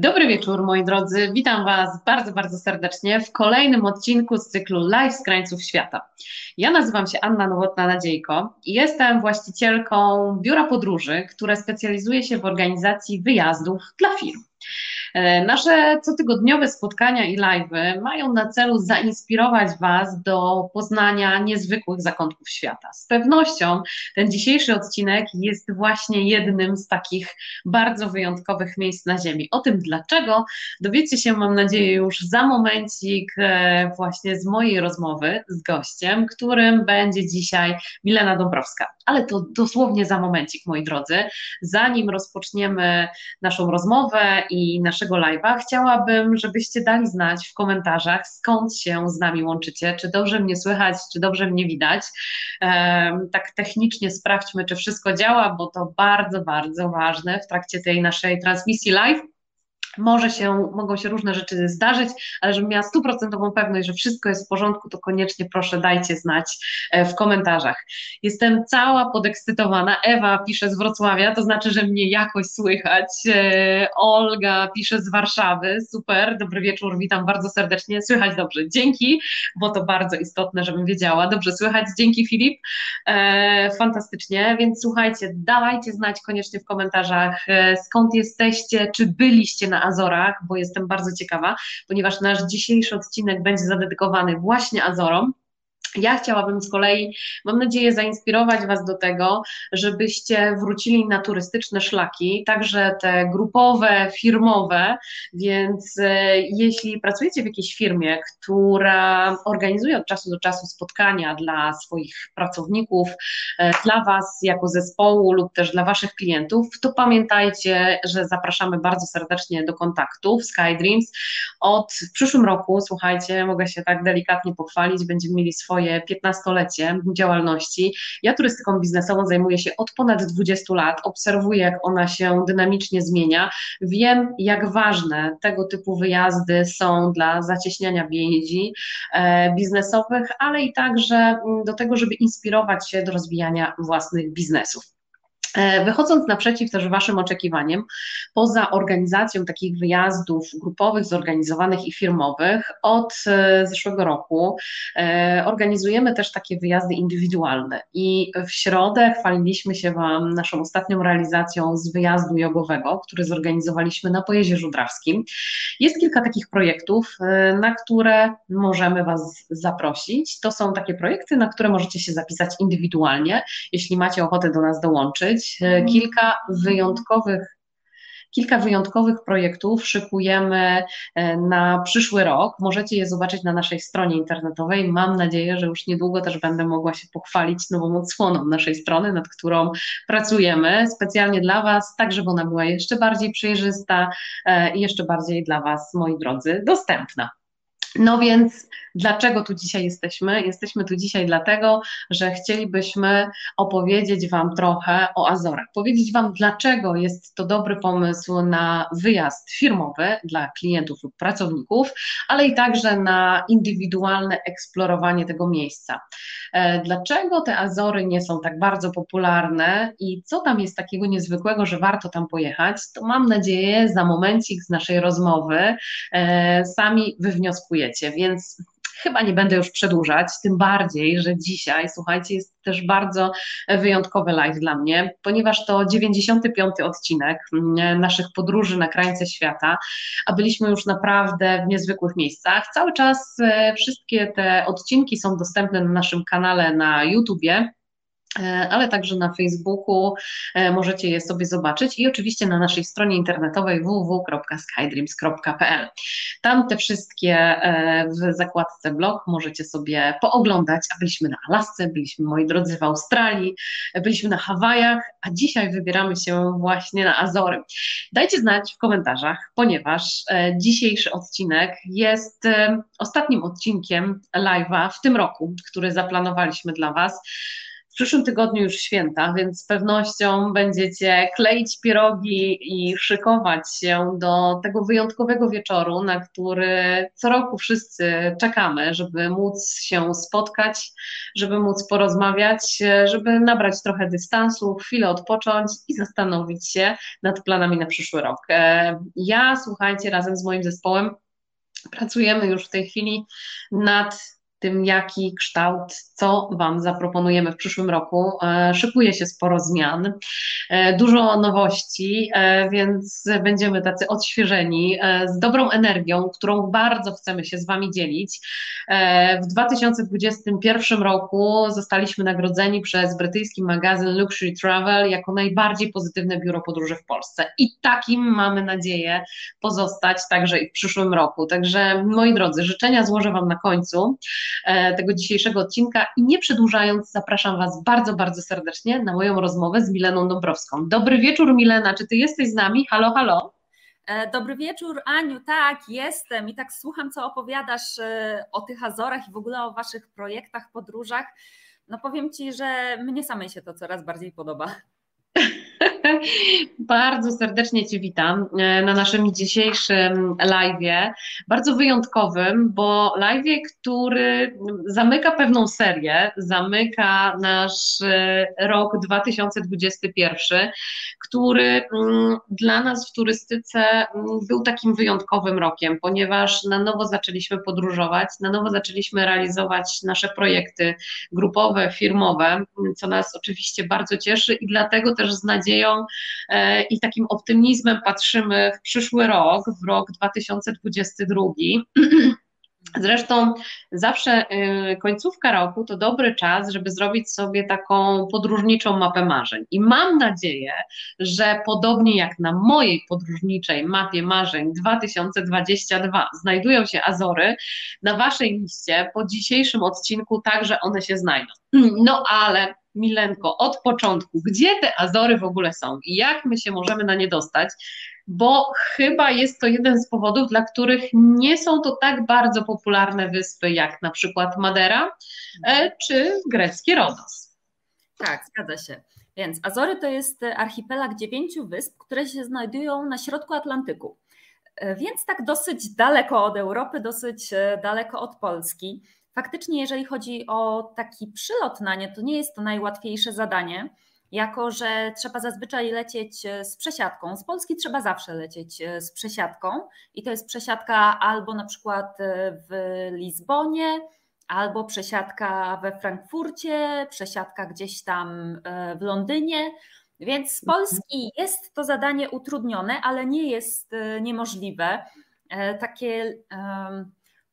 Dobry wieczór, moi drodzy. Witam Was bardzo, bardzo serdecznie w kolejnym odcinku z cyklu Live z krańców świata. Ja nazywam się Anna Nowotna-Nadziejko i jestem właścicielką biura podróży, które specjalizuje się w organizacji wyjazdów dla firm. Nasze cotygodniowe spotkania i live'y mają na celu zainspirować Was do poznania niezwykłych zakątków świata. Z pewnością ten dzisiejszy odcinek jest właśnie jednym z takich bardzo wyjątkowych miejsc na Ziemi. O tym dlaczego dowiecie się, mam nadzieję, już za momencik właśnie z mojej rozmowy z gościem, którym będzie dzisiaj Milena Dąbrowska. Ale to dosłownie za momencik, moi drodzy. Zanim rozpoczniemy naszą rozmowę i naszego live'a, chciałabym, żebyście dali znać w komentarzach, skąd się z nami łączycie, czy dobrze mnie słychać, czy dobrze mnie widać. Tak technicznie sprawdźmy, czy wszystko działa, bo to bardzo, bardzo ważne w trakcie tej naszej transmisji live. Mogą się różne rzeczy zdarzyć, ale żebym miała stuprocentową pewność, że wszystko jest w porządku, to koniecznie proszę dajcie znać w komentarzach. Jestem cała podekscytowana. Ewa pisze z Wrocławia, to znaczy, że mnie jakoś słychać. Olga pisze z Warszawy, super, dobry wieczór, witam bardzo serdecznie, słychać dobrze, dzięki, bo to bardzo istotne, żebym wiedziała, dobrze słychać, dzięki Filip, fantastycznie, więc słuchajcie, dawajcie znać koniecznie w komentarzach, skąd jesteście, czy byliście na Azorach, bo jestem bardzo ciekawa, ponieważ nasz dzisiejszy odcinek będzie zadedykowany właśnie Azorom. Ja chciałabym z kolei, mam nadzieję, zainspirować Was do tego, żebyście wrócili na turystyczne szlaki, także te grupowe, firmowe, więc jeśli pracujecie w jakiejś firmie, która organizuje od czasu do czasu spotkania dla swoich pracowników, dla Was jako zespołu lub też dla Waszych klientów, to pamiętajcie, że zapraszamy bardzo serdecznie do kontaktów SkyDreams. W przyszłym roku, słuchajcie, mogę się tak delikatnie pochwalić, będziemy mieli swoje 15-lecie działalności. Ja turystyką biznesową zajmuję się od ponad 20 lat, obserwuję, jak ona się dynamicznie zmienia, wiem, jak ważne tego typu wyjazdy są dla zacieśniania więzi biznesowych, ale i także do tego, żeby inspirować się do rozwijania własnych biznesów. Wychodząc naprzeciw też Waszym oczekiwaniom, poza organizacją takich wyjazdów grupowych, zorganizowanych i firmowych, od zeszłego roku organizujemy też takie wyjazdy indywidualne i w środę chwaliliśmy się Wam naszą ostatnią realizacją z wyjazdu jogowego, który zorganizowaliśmy na Pojezierzu Drawskim. Jest kilka takich projektów, na które możemy Was zaprosić. To są takie projekty, na które możecie się zapisać indywidualnie, jeśli macie ochotę do nas dołączyć. Kilka wyjątkowych projektów szykujemy na przyszły rok. Możecie je zobaczyć na naszej stronie internetowej. Mam nadzieję, że już niedługo też będę mogła się pochwalić nową odsłoną naszej strony, nad którą pracujemy specjalnie dla Was, tak żeby ona była jeszcze bardziej przejrzysta i jeszcze bardziej dla Was, moi drodzy, dostępna. No więc dlaczego tu dzisiaj jesteśmy? Jesteśmy tu dzisiaj dlatego, że chcielibyśmy opowiedzieć Wam trochę o Azorach. Powiedzieć Wam, dlaczego jest to dobry pomysł na wyjazd firmowy dla klientów lub pracowników, ale i także na indywidualne eksplorowanie tego miejsca. Dlaczego te Azory nie są tak bardzo popularne i co tam jest takiego niezwykłego, że warto tam pojechać, to mam nadzieję za momencik z naszej rozmowy sami wywnioskujecie, więc chyba nie będę już przedłużać, tym bardziej, że dzisiaj, słuchajcie, jest też bardzo wyjątkowy live dla mnie, ponieważ to 95. odcinek naszych podróży na krańce świata, a byliśmy już naprawdę w niezwykłych miejscach. Cały czas wszystkie te odcinki są dostępne na naszym kanale na YouTubie, ale także na Facebooku możecie je sobie zobaczyć i oczywiście na naszej stronie internetowej www.skydreams.pl. Tam te wszystkie w zakładce blog możecie sobie pooglądać, a byliśmy na Alasce, byliśmy, moi drodzy, w Australii, byliśmy na Hawajach, a dzisiaj wybieramy się właśnie na Azory. Dajcie znać w komentarzach, ponieważ dzisiejszy odcinek jest ostatnim odcinkiem live'a w tym roku, który zaplanowaliśmy dla Was. przyszłym tygodniu już święta, więc z pewnością będziecie kleić pierogi i szykować się do tego wyjątkowego wieczoru, na który co roku wszyscy czekamy, żeby móc się spotkać, żeby móc porozmawiać, żeby nabrać trochę dystansu, chwilę odpocząć i zastanowić się nad planami na przyszły rok. Ja, słuchajcie, razem z moim zespołem pracujemy już w tej chwili nad tym, jaki kształt, co Wam zaproponujemy w przyszłym roku. Szykuje się sporo zmian, dużo nowości, więc będziemy tacy odświeżeni, z dobrą energią, którą bardzo chcemy się z Wami dzielić. W 2021 roku zostaliśmy nagrodzeni przez brytyjski magazyn Luxury Travel jako najbardziej pozytywne biuro podróży w Polsce. I takim mamy nadzieję pozostać także i w przyszłym roku. Także, moi drodzy, życzenia złożę Wam na końcu tego dzisiejszego odcinka i nie przedłużając, zapraszam Was bardzo, bardzo serdecznie na moją rozmowę z Mileną Dąbrowską. Dobry wieczór, Milena, czy Ty jesteś z nami? Halo, halo. Dobry wieczór, Aniu, tak, jestem i tak słucham, co opowiadasz o tych Azorach i w ogóle o Waszych projektach, podróżach. No powiem Ci, że mnie samej się to coraz bardziej podoba. Bardzo serdecznie Cię witam na naszym dzisiejszym live'ie, bardzo wyjątkowym, bo live'ie, który zamyka pewną serię, zamyka nasz rok 2021, który dla nas w turystyce był takim wyjątkowym rokiem, ponieważ na nowo zaczęliśmy podróżować, na nowo zaczęliśmy realizować nasze projekty grupowe, firmowe, co nas oczywiście bardzo cieszy i dlatego też z nadzieją i takim optymizmem patrzymy w przyszły rok, w rok 2022. Zresztą zawsze końcówka roku to dobry czas, żeby zrobić sobie taką podróżniczą mapę marzeń i mam nadzieję, że podobnie jak na mojej podróżniczej mapie marzeń 2022 znajdują się Azory, na Waszej liście po dzisiejszym odcinku także one się znajdą. No ale Milenko, od początku, gdzie te Azory w ogóle są i jak my się możemy na nie dostać, bo chyba jest to jeden z powodów, dla których nie są to tak bardzo popularne wyspy jak na przykład Madera czy greckie Rodos. Tak, zgadza się. Więc Azory to jest archipelag 9 wysp, które się znajdują na środku Atlantyku, więc tak dosyć daleko od Europy, dosyć daleko od Polski. Faktycznie, jeżeli chodzi o taki przylot na nie, to nie jest to najłatwiejsze zadanie, jako że trzeba zazwyczaj lecieć z przesiadką. Z Polski trzeba zawsze lecieć z przesiadką i to jest przesiadka albo na przykład w Lizbonie, albo przesiadka we Frankfurcie, przesiadka gdzieś tam w Londynie. Więc z Polski jest to zadanie utrudnione, ale nie jest niemożliwe. Takie...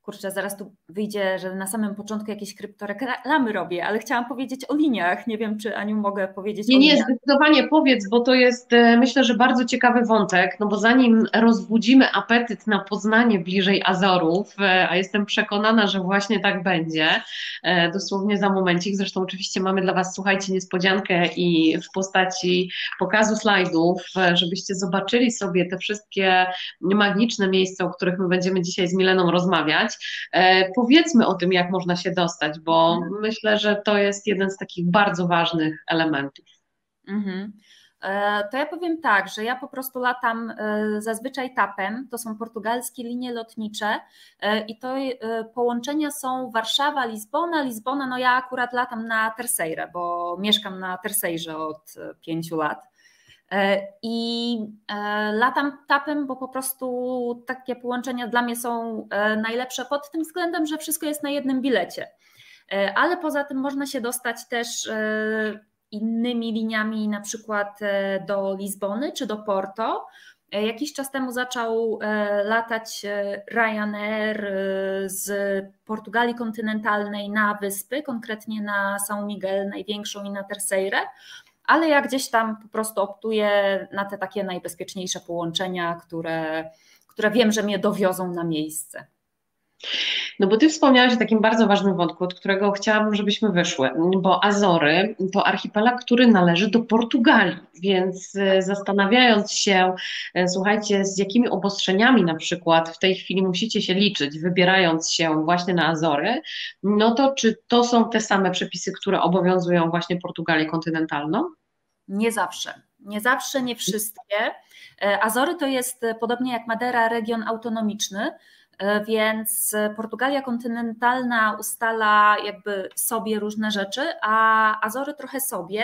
Kurczę, zaraz tu wyjdzie, że na samym początku jakieś kryptoreklamy robię, ale chciałam powiedzieć o liniach. Nie wiem, czy Aniu mogę powiedzieć o liniach. Nie, zdecydowanie powiedz, bo to jest, myślę, że bardzo ciekawy wątek, no bo zanim rozbudzimy apetyt na poznanie bliżej Azorów, a jestem przekonana, że właśnie tak będzie, dosłownie za momencik, zresztą oczywiście mamy dla Was, słuchajcie, niespodziankę i w postaci pokazu slajdów, żebyście zobaczyli sobie te wszystkie magiczne miejsca, o których my będziemy dzisiaj z Mileną rozmawiać. Powiedzmy o tym, jak można się dostać, bo myślę, że to jest jeden z takich bardzo ważnych elementów. To ja powiem tak, że ja po prostu latam zazwyczaj TAP-em, to są portugalskie linie lotnicze i to połączenia są Warszawa, Lizbona, no ja akurat latam na Terceirę, bo mieszkam na Terceirze od 5 lat. I latam TAP-em, bo po prostu takie połączenia dla mnie są najlepsze pod tym względem, że wszystko jest na jednym bilecie. Ale poza tym można się dostać też innymi liniami, na przykład do Lizbony czy do Porto. Jakiś czas temu zaczął latać Ryanair z Portugalii kontynentalnej na wyspy, konkretnie na São Miguel największą i na Terceirę. Ale ja gdzieś tam po prostu optuję na te takie najbezpieczniejsze połączenia, które wiem, że mnie dowiozą na miejsce. No bo Ty wspomniałaś o takim bardzo ważnym wątku, od którego chciałabym, żebyśmy wyszły, bo Azory to archipelag, który należy do Portugalii, więc zastanawiając się, słuchajcie, z jakimi obostrzeniami na przykład w tej chwili musicie się liczyć, wybierając się właśnie na Azory, no to czy to są te same przepisy, które obowiązują właśnie Portugalię kontynentalną? Nie zawsze. Nie zawsze, nie wszystkie. Azory to jest, podobnie jak Madera, region autonomiczny, więc Portugalia kontynentalna ustala jakby sobie różne rzeczy, a Azory trochę sobie,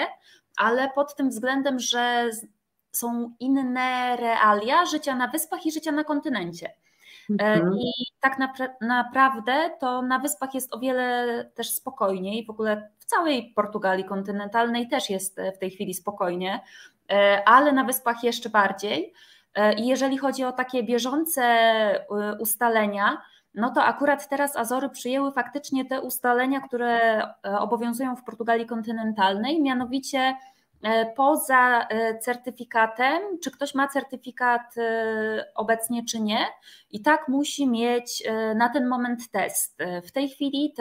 ale pod tym względem, że są inne realia życia na wyspach i życia na kontynencie. I tak naprawdę to na wyspach jest o wiele też spokojniej, w ogóle w całej Portugalii kontynentalnej też jest w tej chwili spokojnie, ale na wyspach jeszcze bardziej. I jeżeli chodzi o takie bieżące ustalenia, no to akurat teraz Azory przyjęły faktycznie te ustalenia, które obowiązują w Portugalii kontynentalnej, mianowicie poza certyfikatem, czy ktoś ma certyfikat obecnie czy nie, i tak musi mieć na ten moment test. W tej chwili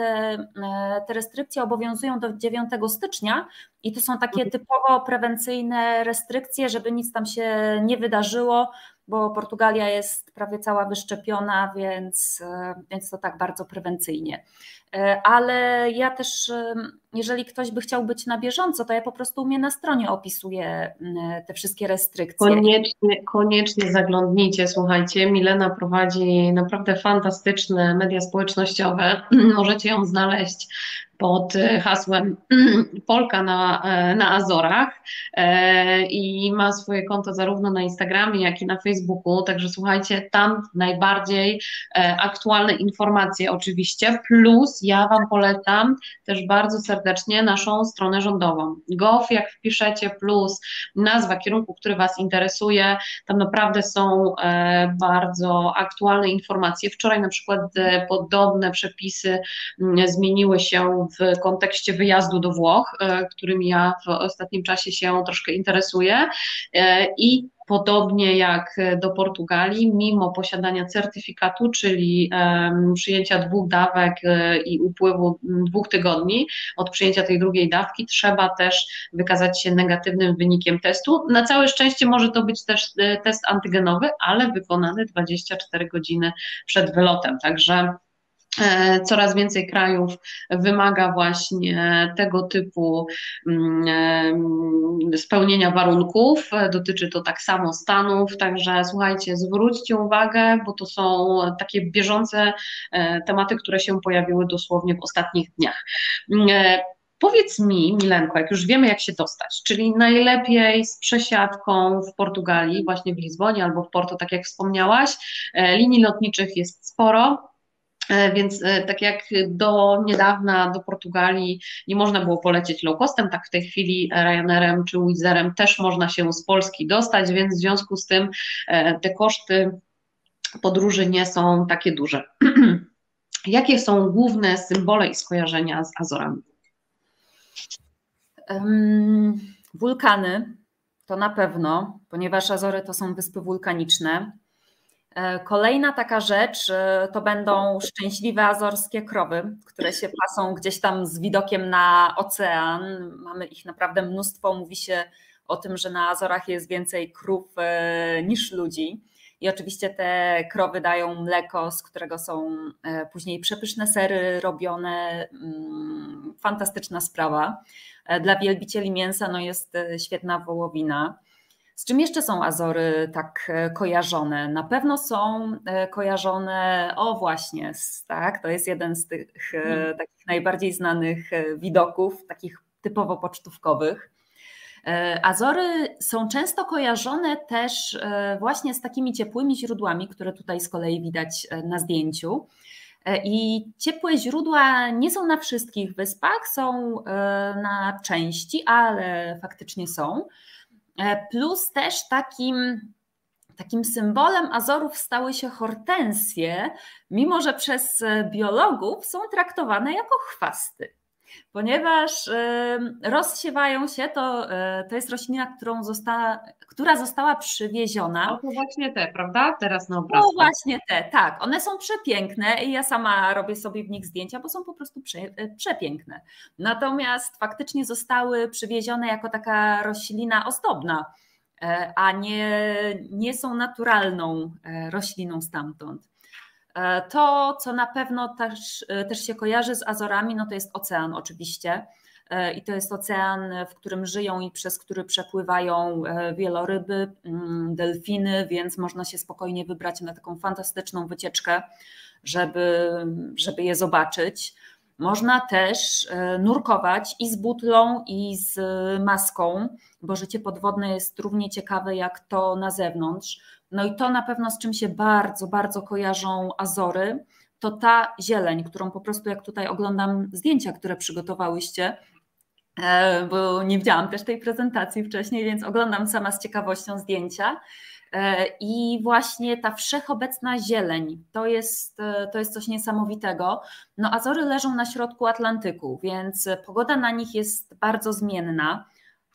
te restrykcje obowiązują do 9 stycznia i to są takie typowo prewencyjne restrykcje, żeby nic tam się nie wydarzyło, bo Portugalia jest prawie cała wyszczepiona, więc to tak bardzo prewencyjnie. Ale ja też, jeżeli ktoś by chciał być na bieżąco, to ja po prostu u mnie na stronie opisuję te wszystkie restrykcje. Koniecznie zaglądnijcie, słuchajcie, Milena prowadzi naprawdę fantastyczne media społecznościowe, możecie ją znaleźć pod hasłem Polka na Azorach i ma swoje konto zarówno na Instagramie, jak i na Facebooku, także słuchajcie, tam najbardziej aktualne informacje oczywiście, plus ja Wam polecam też bardzo serdecznie naszą stronę rządową. Gov, jak wpiszecie, plus nazwa kierunku, który Was interesuje, tam naprawdę są bardzo aktualne informacje. Wczoraj na przykład podobne przepisy zmieniły się w kontekście wyjazdu do Włoch, którym ja w ostatnim czasie się troszkę interesuję, i podobnie jak do Portugalii, mimo posiadania certyfikatu, czyli przyjęcia 2 dawek i upływu 2 tygodni od przyjęcia tej drugiej dawki, trzeba też wykazać się negatywnym wynikiem testu. Na całe szczęście może to być też test antygenowy, ale wykonany 24 godziny przed wylotem, także coraz więcej krajów wymaga właśnie tego typu spełnienia warunków, dotyczy to tak samo Stanów, także słuchajcie, zwróćcie uwagę, bo to są takie bieżące tematy, które się pojawiły dosłownie w ostatnich dniach. Powiedz mi, Milenko, jak już wiemy, jak się dostać, czyli najlepiej z przesiadką w Portugalii, właśnie w Lizbonie albo w Porto, tak jak wspomniałaś, linii lotniczych jest sporo, więc tak jak do niedawna do Portugalii nie można było polecieć low costem, tak w tej chwili Ryanairem czy Wizz Airem też można się z Polski dostać, więc w związku z tym te koszty podróży nie są takie duże. Jakie są główne symbole i skojarzenia z Azorami? Wulkany to na pewno, ponieważ Azory to są wyspy wulkaniczne. Kolejna taka rzecz to będą szczęśliwe azorskie krowy, które się pasą gdzieś tam z widokiem na ocean. Mamy ich naprawdę mnóstwo, mówi się o tym, że na Azorach jest więcej krów niż ludzi. I oczywiście te krowy dają mleko, z którego są później przepyszne sery robione. Fantastyczna sprawa. Dla wielbicieli mięsa no jest świetna wołowina. Z czym jeszcze są Azory tak kojarzone? Na pewno są kojarzone, to jest jeden z tych takich najbardziej znanych widoków, takich typowo pocztówkowych. Azory są często kojarzone też właśnie z takimi ciepłymi źródłami, które tutaj z kolei widać na zdjęciu. I ciepłe źródła nie są na wszystkich wyspach, są na części, ale faktycznie są. Plus też takim symbolem Azorów stały się hortensje, mimo że przez biologów są traktowane jako chwasty. Ponieważ rozsiewają się, to jest roślina, która została przywieziona. No to właśnie te, prawda? Teraz na obrazku. No właśnie te, tak. One są przepiękne i ja sama robię sobie w nich zdjęcia, bo są po prostu przepiękne. Natomiast faktycznie zostały przywiezione jako taka roślina ozdobna, a nie są naturalną rośliną stamtąd. To, co na pewno też się kojarzy z Azorami, no to jest ocean oczywiście i to jest ocean, w którym żyją i przez który przepływają wieloryby, delfiny, więc można się spokojnie wybrać na taką fantastyczną wycieczkę, żeby je zobaczyć. Można też nurkować i z butlą, i z maską, bo życie podwodne jest równie ciekawe jak to na zewnątrz. No i to na pewno, z czym się bardzo, bardzo kojarzą Azory, to ta zieleń, którą po prostu, jak tutaj oglądam zdjęcia, które przygotowałyście, bo nie widziałam też tej prezentacji wcześniej, więc oglądam sama z ciekawością zdjęcia. I właśnie ta wszechobecna zieleń to jest coś niesamowitego. No, Azory leżą na środku Atlantyku, więc pogoda na nich jest bardzo zmienna.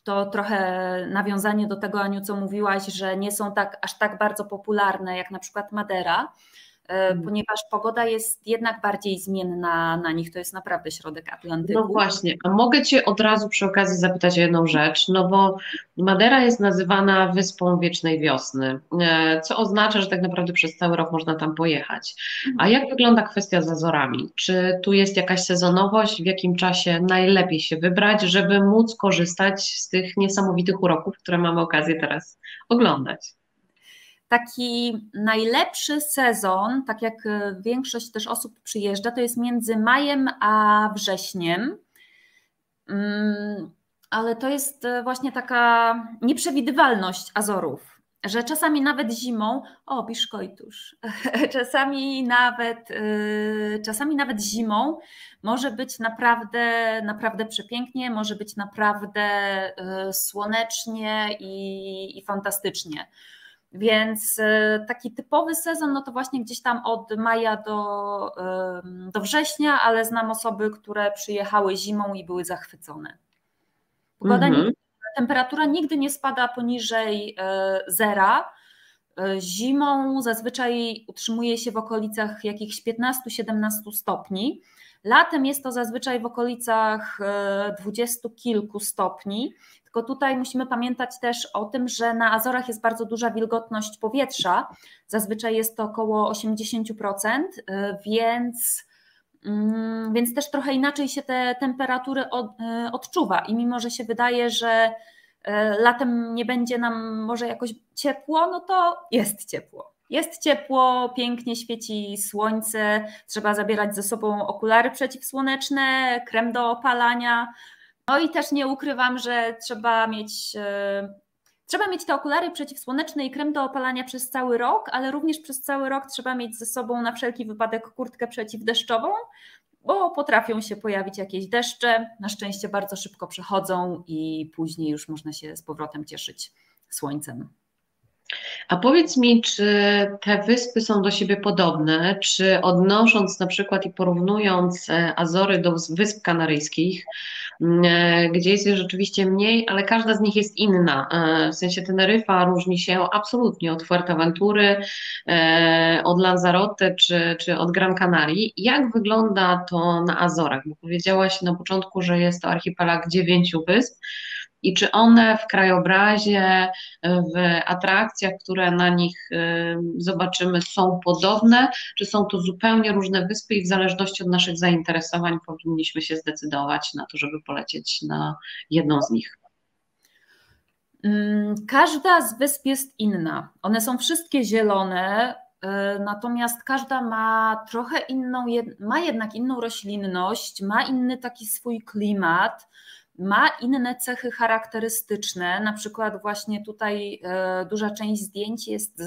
To trochę nawiązanie do tego, Aniu, co mówiłaś, że nie są aż tak bardzo popularne jak na przykład Madera, ponieważ pogoda jest jednak bardziej zmienna na nich, to jest naprawdę środek Atlantyku. No właśnie, a mogę Cię od razu przy okazji zapytać o jedną rzecz, no bo Madera jest nazywana Wyspą Wiecznej Wiosny, co oznacza, że tak naprawdę przez cały rok można tam pojechać. A jak wygląda kwestia z Azorami? Czy tu jest jakaś sezonowość, w jakim czasie najlepiej się wybrać, żeby móc korzystać z tych niesamowitych uroków, które mamy okazję teraz oglądać? Taki najlepszy sezon, tak jak większość też osób przyjeżdża, to jest między majem a wrześniem, ale to jest właśnie taka nieprzewidywalność Azorów, że czasami nawet zimą, biszkojtusz, czasami nawet zimą może być naprawdę, naprawdę przepięknie, może być naprawdę słonecznie i fantastycznie. Więc taki typowy sezon, no to właśnie gdzieś tam od maja do września, ale znam osoby, które przyjechały zimą i były zachwycone. Pogoda, temperatura nigdy nie spada poniżej zera. Zimą zazwyczaj utrzymuje się w okolicach jakichś 15-17 stopni. Latem jest to zazwyczaj w okolicach 20 kilku stopni. Tylko tutaj musimy pamiętać też o tym, że na Azorach jest bardzo duża wilgotność powietrza. Zazwyczaj jest to około 80%, więc też trochę inaczej się te temperatury odczuwa. I mimo, że się wydaje, że latem nie będzie nam może jakoś ciepło, no to jest ciepło. Jest ciepło, pięknie świeci słońce, trzeba zabierać ze sobą okulary przeciwsłoneczne, krem do opalania. No i też nie ukrywam, że trzeba mieć te okulary przeciwsłoneczne i krem do opalania przez cały rok, ale również przez cały rok trzeba mieć ze sobą na wszelki wypadek kurtkę przeciwdeszczową, bo potrafią się pojawić jakieś deszcze, na szczęście bardzo szybko przechodzą i później już można się z powrotem cieszyć słońcem. A powiedz mi, czy te wyspy są do siebie podobne, czy odnosząc na przykład i porównując Azory do Wysp Kanaryjskich, gdzie jest rzeczywiście mniej, ale każda z nich jest inna, w sensie Teneryfa różni się absolutnie od Fuerteventury, od Lanzarote czy od Gran Canarii. Jak wygląda to na Azorach? Bo powiedziałaś na początku, że jest to archipelag 9 wysp. I czy one w krajobrazie, w atrakcjach, które na nich zobaczymy, są podobne, czy są to zupełnie różne wyspy i w zależności od naszych zainteresowań powinniśmy się zdecydować na to, żeby polecieć na jedną z nich? Każda z wysp jest inna. One są wszystkie zielone, natomiast każda ma trochę inną, ma jednak inną roślinność, ma inny taki swój klimat, ma inne cechy charakterystyczne, na przykład właśnie tutaj duża część zdjęć jest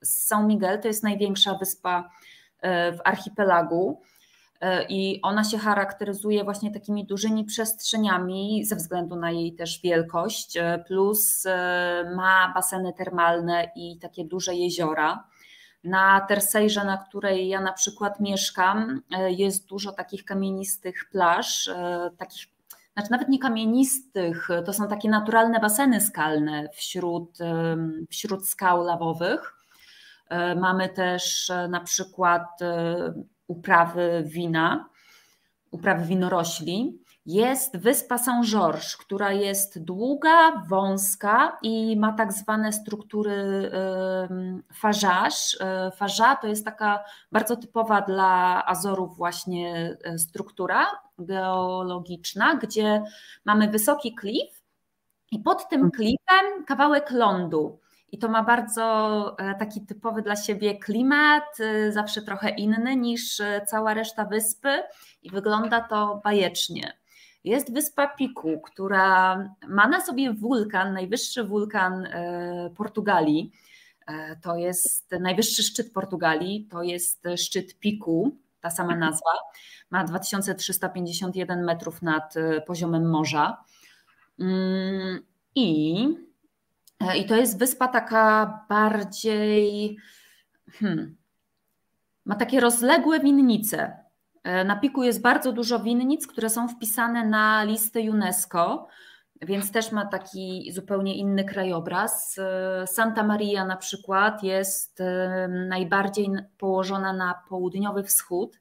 z São Miguel, to jest największa wyspa w archipelagu i ona się charakteryzuje właśnie takimi dużymi przestrzeniami ze względu na jej też wielkość, plus ma baseny termalne i takie duże jeziora. Na Terceirze, na której ja na przykład mieszkam, jest dużo takich kamienistych plaż, takich, znaczy nawet nie kamienistych, to są takie naturalne baseny skalne wśród skał lawowych. Mamy też na przykład uprawy wina, uprawy winorośli. Jest wyspa São Jorge, która jest długa, wąska i ma tak zwane struktury farzaż. Farza to jest taka bardzo typowa dla Azorów właśnie struktura geologiczna, gdzie mamy wysoki klif i pod tym klifem kawałek lądu. I to ma bardzo taki typowy dla siebie klimat, zawsze trochę inny niż cała reszta wyspy i wygląda to bajecznie. Jest wyspa Pico, która ma na sobie wulkan, najwyższy wulkan Portugalii. To jest najwyższy szczyt Portugalii, to jest szczyt Pico, ta sama nazwa. Ma 2351 metrów nad poziomem morza. I to jest wyspa taka bardziej, ma takie rozległe winnice. Na Piku jest bardzo dużo winnic, które są wpisane na listę UNESCO, więc też ma taki zupełnie inny krajobraz. Santa Maria na przykład jest najbardziej położona na południowy wschód,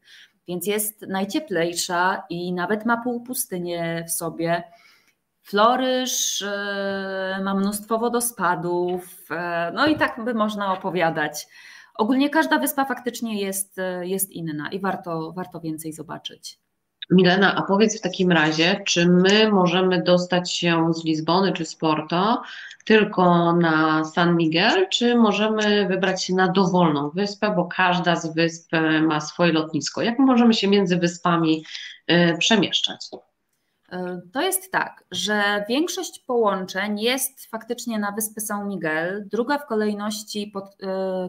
więc jest najcieplejsza i nawet ma półpustynię w sobie. Florysz ma mnóstwo wodospadów, no i tak by można opowiadać. Ogólnie każda wyspa faktycznie jest inna i warto więcej zobaczyć. Milena, a powiedz w takim razie, czy my możemy dostać się z Lizbony czy z Porto tylko na San Miguel, czy możemy wybrać się na dowolną wyspę, bo każda z wysp ma swoje lotnisko. Jak możemy się między wyspami przemieszczać? To jest tak, że większość połączeń jest faktycznie na wyspę São Miguel, druga w kolejności pod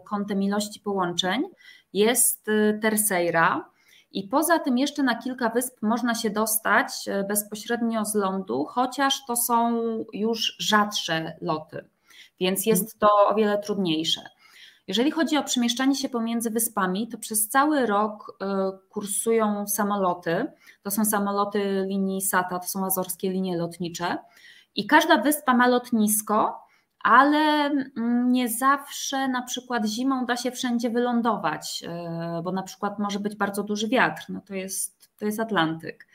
kątem ilości połączeń jest Terceira i poza tym jeszcze na kilka wysp można się dostać bezpośrednio z lądu, chociaż to są już rzadsze loty, więc jest to o wiele trudniejsze. Jeżeli chodzi o przemieszczanie się pomiędzy wyspami, to przez cały rok kursują samoloty. To są samoloty linii SATA, to są azorskie linie lotnicze. I każda wyspa ma lotnisko, ale nie zawsze na przykład zimą da się wszędzie wylądować, bo na przykład może być bardzo duży wiatr, no to jest Atlantyk.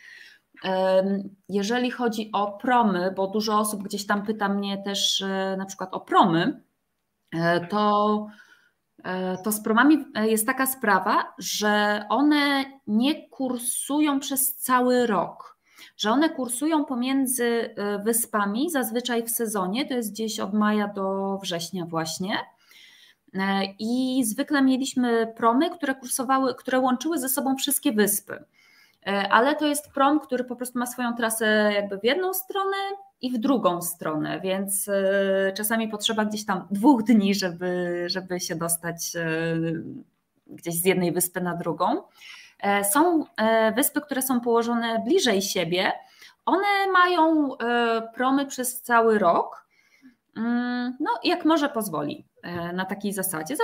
Jeżeli chodzi o promy, bo dużo osób gdzieś tam pyta mnie też na przykład o promy, to z promami jest taka sprawa, że one nie kursują przez cały rok, że one kursują pomiędzy wyspami zazwyczaj w sezonie, to jest gdzieś od maja do września właśnie i zwykle mieliśmy promy, które łączyły ze sobą wszystkie wyspy, ale to jest prom, który po prostu ma swoją trasę jakby w jedną stronę i w drugą stronę, więc czasami potrzeba gdzieś tam 2 dni, żeby się dostać gdzieś z jednej wyspy na drugą. Są wyspy, które są położone bliżej siebie, one mają promy przez cały rok, no jak może pozwoli na takiej zasadzie,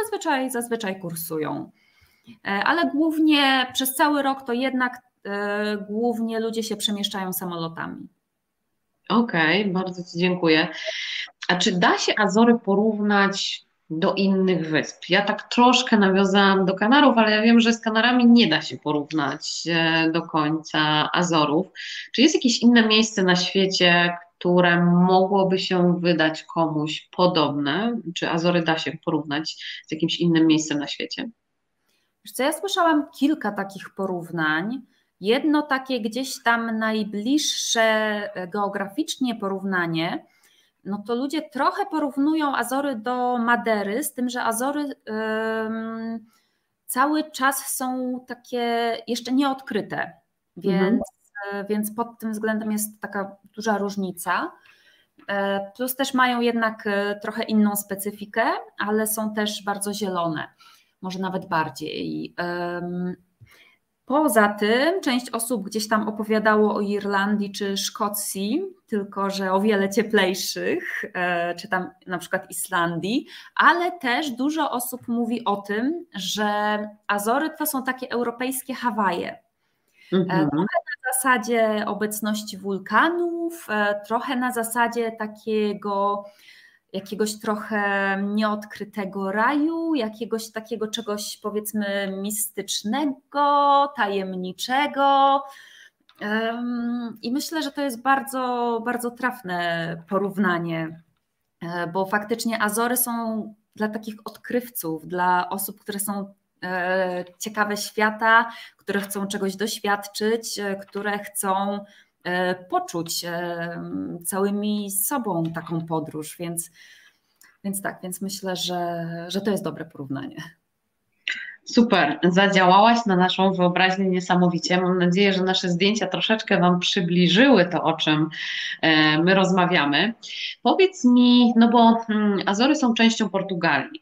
zazwyczaj kursują, ale głównie przez cały rok to jednak głównie ludzie się przemieszczają samolotami. Okej, bardzo Ci dziękuję. A czy da się Azory porównać do innych wysp? Ja tak troszkę nawiązałam do Kanarów, ale ja wiem, że z Kanarami nie da się porównać do końca Azorów. Czy jest jakieś inne miejsce na świecie, które mogłoby się wydać komuś podobne? Czy Azory da się porównać z jakimś innym miejscem na świecie? Wiesz co, ja słyszałam kilka takich porównań. Jedno takie gdzieś tam najbliższe geograficznie porównanie, no to ludzie trochę porównują Azory do Madery, z tym, że Azory cały czas są takie jeszcze nieodkryte, więc pod tym względem jest taka duża różnica. Plus też mają jednak trochę inną specyfikę, ale są też bardzo zielone, może nawet bardziej. Poza tym część osób gdzieś tam opowiadało o Irlandii czy Szkocji, tylko że o wiele cieplejszych, czy tam na przykład Islandii, ale też dużo osób mówi o tym, że Azory to są takie europejskie Hawaje. Trochę na zasadzie obecności wulkanów, trochę na zasadzie takiego jakiegoś trochę nieodkrytego raju, jakiegoś takiego czegoś powiedzmy mistycznego, tajemniczego. I myślę, że to jest bardzo, bardzo trafne porównanie, bo faktycznie Azory są dla takich odkrywców, dla osób, które są ciekawe świata, które chcą czegoś doświadczyć, które chcą poczuć całymi sobą taką podróż, więc myślę, że to jest dobre porównanie. Super, zadziałałaś na naszą wyobraźnię niesamowicie. Mam nadzieję, że nasze zdjęcia troszeczkę Wam przybliżyły to, o czym my rozmawiamy. Powiedz mi, no bo Azory są częścią Portugalii.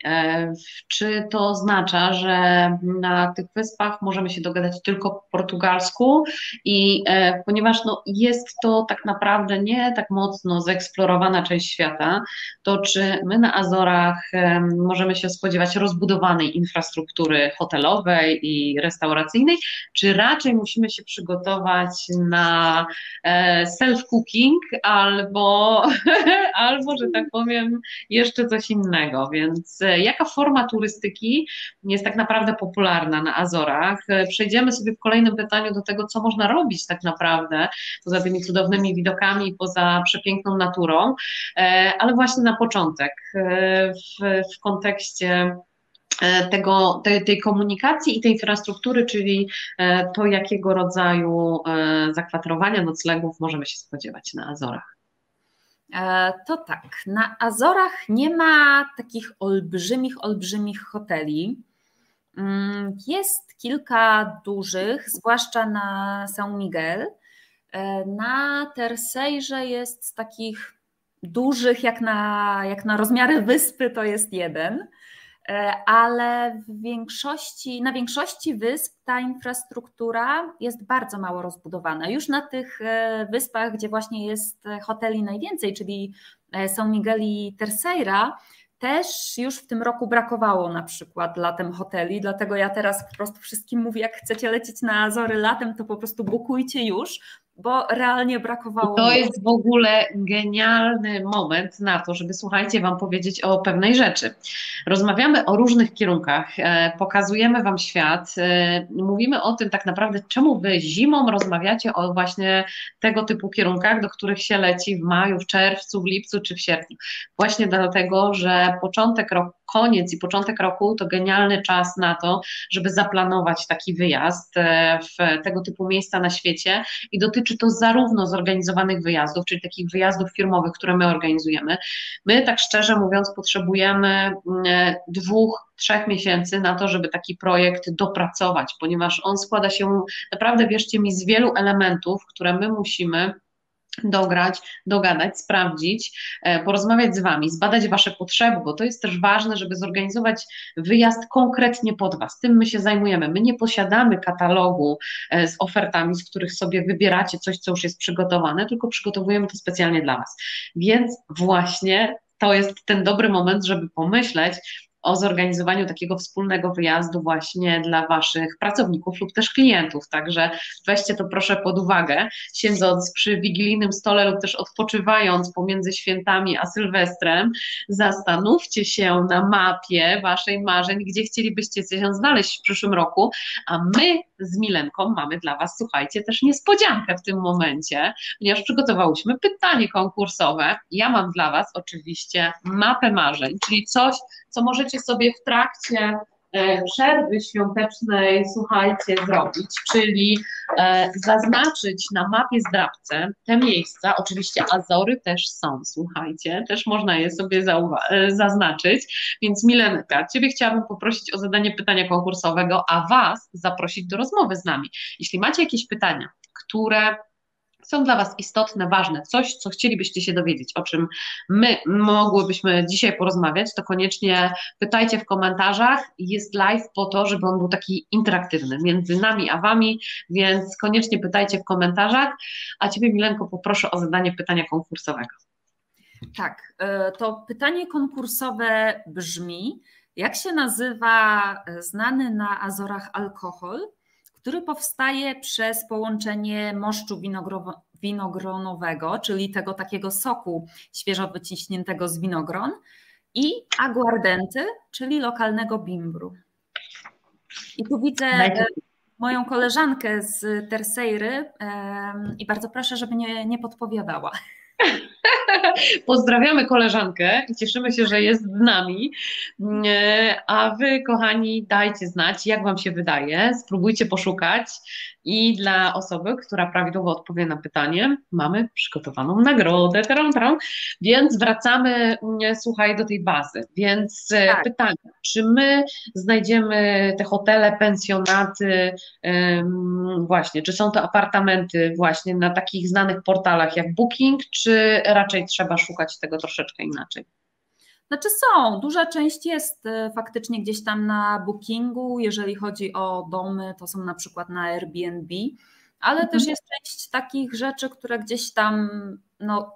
Czy to oznacza, że na tych wyspach możemy się dogadać tylko po portugalsku? I ponieważ no, jest to tak naprawdę nie tak mocno zeksplorowana część świata, to czy my na Azorach możemy się spodziewać rozbudowanej infrastruktury hotelowej i restauracyjnej, czy raczej musimy się przygotować na self-cooking albo, że tak powiem, jeszcze coś innego, więc jaka forma turystyki jest tak naprawdę popularna na Azorach? Przejdziemy sobie w kolejnym pytaniu do tego, co można robić tak naprawdę poza tymi cudownymi widokami, poza przepiękną naturą, ale właśnie na początek w kontekście tej komunikacji i tej infrastruktury, czyli to, jakiego rodzaju zakwaterowania, noclegów możemy się spodziewać na Azorach. To tak, na Azorach nie ma takich olbrzymich hoteli. Jest kilka dużych, zwłaszcza na São Miguel. Na Terceirze jest z takich dużych, jak na rozmiary wyspy, to jest jeden. Ale na większości wysp ta infrastruktura jest bardzo mało rozbudowana. Już na tych wyspach, gdzie właśnie jest hoteli najwięcej, czyli São Miguel i Terceira, też już w tym roku brakowało na przykład latem hoteli, dlatego ja teraz po prostu wszystkim mówię, jak chcecie lecieć na Azory latem, to po prostu bukujcie już, bo realnie brakowało. To jest w ogóle genialny moment na to, żeby, słuchajcie, Wam powiedzieć o pewnej rzeczy. Rozmawiamy o różnych kierunkach, pokazujemy Wam świat, mówimy o tym tak naprawdę, czemu Wy zimą rozmawiacie o właśnie tego typu kierunkach, do których się leci w maju, w czerwcu, w lipcu czy w sierpniu. Właśnie dlatego, że koniec i początek roku to genialny czas na to, żeby zaplanować taki wyjazd w tego typu miejsca na świecie i dotyczy to zarówno zorganizowanych wyjazdów, czyli takich wyjazdów firmowych, które my organizujemy. My tak szczerze mówiąc potrzebujemy 2-3 miesięcy na to, żeby taki projekt dopracować, ponieważ on składa się naprawdę, wierzcie mi, z wielu elementów, które my musimy dograć, dogadać, sprawdzić, porozmawiać z Wami, zbadać Wasze potrzeby, bo to jest też ważne, żeby zorganizować wyjazd konkretnie pod Was. Tym my się zajmujemy. My nie posiadamy katalogu z ofertami, z których sobie wybieracie coś, co już jest przygotowane, tylko przygotowujemy to specjalnie dla Was. Więc właśnie to jest ten dobry moment, żeby pomyśleć o zorganizowaniu takiego wspólnego wyjazdu właśnie dla Waszych pracowników lub też klientów, także weźcie to proszę pod uwagę, siedząc przy wigilijnym stole lub też odpoczywając pomiędzy świętami a Sylwestrem, zastanówcie się na mapie Waszej marzeń, gdzie chcielibyście się znaleźć w przyszłym roku, a my z Milenką mamy dla Was, słuchajcie, też niespodziankę w tym momencie, ponieważ przygotowałyśmy pytanie konkursowe. Ja mam dla Was oczywiście mapę marzeń, czyli coś, co możecie sobie w trakcie przerwy świątecznej, słuchajcie, zrobić, czyli zaznaczyć na mapie zdrabce te miejsca, oczywiście Azory też są, słuchajcie, też można je sobie zaznaczyć, więc Milenka, Ciebie chciałabym poprosić o zadanie pytania konkursowego, a Was zaprosić do rozmowy z nami. Jeśli macie jakieś pytania, które są dla Was istotne, ważne, coś, co chcielibyście się dowiedzieć, o czym my mogłybyśmy dzisiaj porozmawiać, to koniecznie pytajcie w komentarzach. Jest live po to, żeby on był taki interaktywny między nami a Wami, więc koniecznie pytajcie w komentarzach, a Ciebie, Milenko, poproszę o zadanie pytania konkursowego. Tak, to pytanie konkursowe brzmi, jak się nazywa znany na Azorach alkohol, który powstaje przez połączenie moszczu winogronowego, czyli tego takiego soku świeżo wyciśniętego z winogron i aguardenty, czyli lokalnego bimbru. I tu widzę moją koleżankę z Terceiry i bardzo proszę, żeby nie podpowiadała. Pozdrawiamy koleżankę i cieszymy się, że jest z nami, a Wy, kochani, dajcie znać, jak Wam się wydaje, spróbujcie poszukać i dla osoby, która prawidłowo odpowie na pytanie, mamy przygotowaną nagrodę, więc wracamy, słuchaj, do tej bazy, więc tak. Pytanie, czy my znajdziemy te hotele, pensjonaty, właśnie, czy są to apartamenty właśnie na takich znanych portalach jak Booking, czy raczej trzeba szukać tego troszeczkę inaczej? Znaczy są, duża część jest faktycznie gdzieś tam na Bookingu, jeżeli chodzi o domy, to są na przykład na Airbnb, ale też jest część takich rzeczy, które gdzieś tam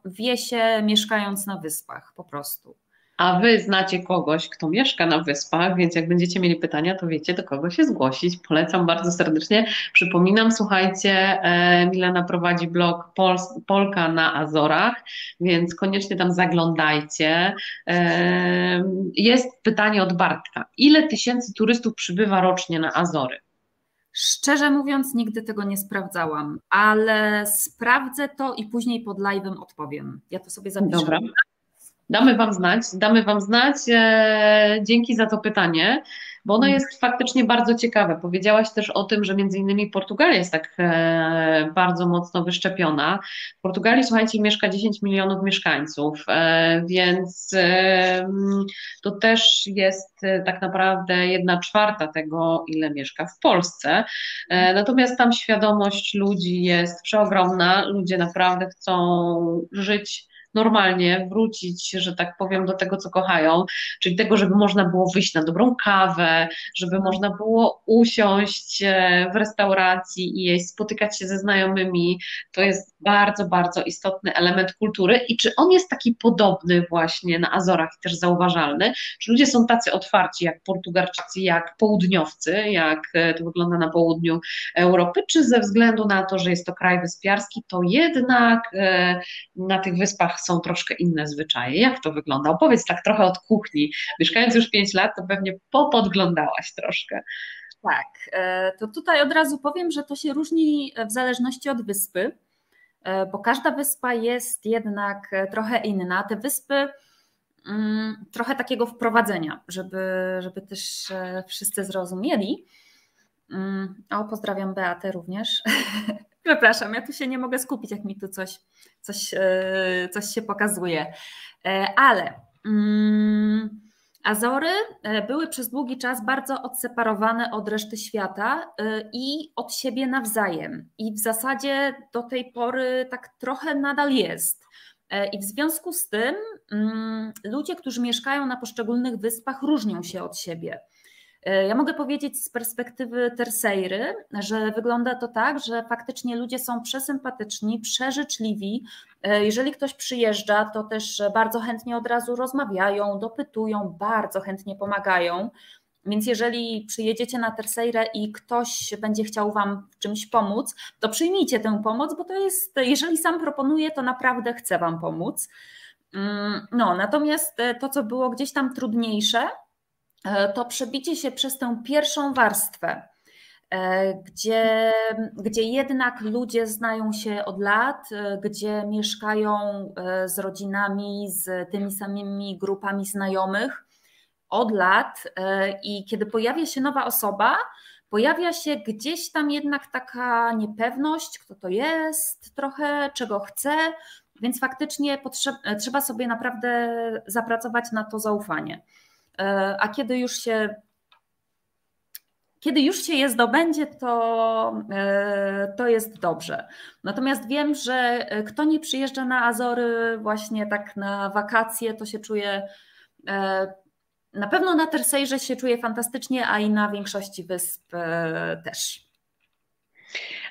wie się mieszkając na wyspach po prostu. A Wy znacie kogoś, kto mieszka na wyspach, więc jak będziecie mieli pytania, to wiecie, do kogo się zgłosić. Polecam bardzo serdecznie. Przypominam, słuchajcie, Milena prowadzi blog Polka na Azorach, więc koniecznie tam zaglądajcie. Jest pytanie od Bartka. Ile tysięcy turystów przybywa rocznie na Azory? Szczerze mówiąc, nigdy tego nie sprawdzałam, ale sprawdzę to i później pod live'em odpowiem. Ja to sobie zapiszę. Dobra. Damy Wam znać, dzięki za to pytanie, bo ono jest faktycznie bardzo ciekawe. Powiedziałaś też o tym, że między innymi Portugalia jest tak bardzo mocno wyszczepiona. W Portugalii, słuchajcie, mieszka 10 milionów mieszkańców, więc to też jest tak naprawdę 1/4 tego, ile mieszka w Polsce. Natomiast tam świadomość ludzi jest przeogromna, ludzie naprawdę chcą żyć normalnie, wrócić, że tak powiem, do tego, co kochają, czyli tego, żeby można było wyjść na dobrą kawę, żeby można było usiąść w restauracji i jeść, spotykać się ze znajomymi. To jest bardzo, bardzo istotny element kultury i czy on jest taki podobny właśnie na Azorach i też zauważalny? Czy ludzie są tacy otwarci jak Portugalczycy, jak południowcy, jak to wygląda na południu Europy, czy ze względu na to, że jest to kraj wyspiarski, to jednak na tych wyspach są troszkę inne zwyczaje. Jak to wygląda? Opowiedz tak trochę od kuchni. Mieszkając już 5 lat, to pewnie popodglądałaś troszkę. Tak, to tutaj od razu powiem, że to się różni w zależności od wyspy, bo każda wyspa jest jednak trochę inna. Te wyspy trochę takiego wprowadzenia, żeby też wszyscy zrozumieli. O, pozdrawiam Beatę również. Przepraszam, ja tu się nie mogę skupić, jak mi tu coś się pokazuje. Ale Azory były przez długi czas bardzo odseparowane od reszty świata i od siebie nawzajem. I w zasadzie do tej pory tak trochę nadal jest. I w związku z tym ludzie, którzy mieszkają na poszczególnych wyspach, różnią się od siebie. Ja mogę powiedzieć z perspektywy Terceiry, że wygląda to tak, że faktycznie ludzie są przesympatyczni, przeżyczliwi. Jeżeli ktoś przyjeżdża, to też bardzo chętnie od razu rozmawiają, dopytują, bardzo chętnie pomagają. Więc jeżeli przyjedziecie na Terceirę i ktoś będzie chciał Wam w czymś pomóc, to przyjmijcie tę pomoc, bo to jest, jeżeli sam proponuję, to naprawdę chcę Wam pomóc. No, natomiast to, co było gdzieś tam trudniejsze, to przebicie się przez tę pierwszą warstwę, gdzie jednak ludzie znają się od lat, gdzie mieszkają z rodzinami, z tymi samymi grupami znajomych od lat i kiedy pojawia się nowa osoba, pojawia się gdzieś tam jednak taka niepewność, kto to jest trochę, czego chce, więc faktycznie trzeba sobie naprawdę zapracować na to zaufanie. A kiedy już się Kiedy już się je zdobędzie, to jest dobrze. Natomiast wiem, że kto nie przyjeżdża na Azory właśnie tak na wakacje, to się czuje, na pewno na Terceirze się czuje fantastycznie, a i na większości wysp też.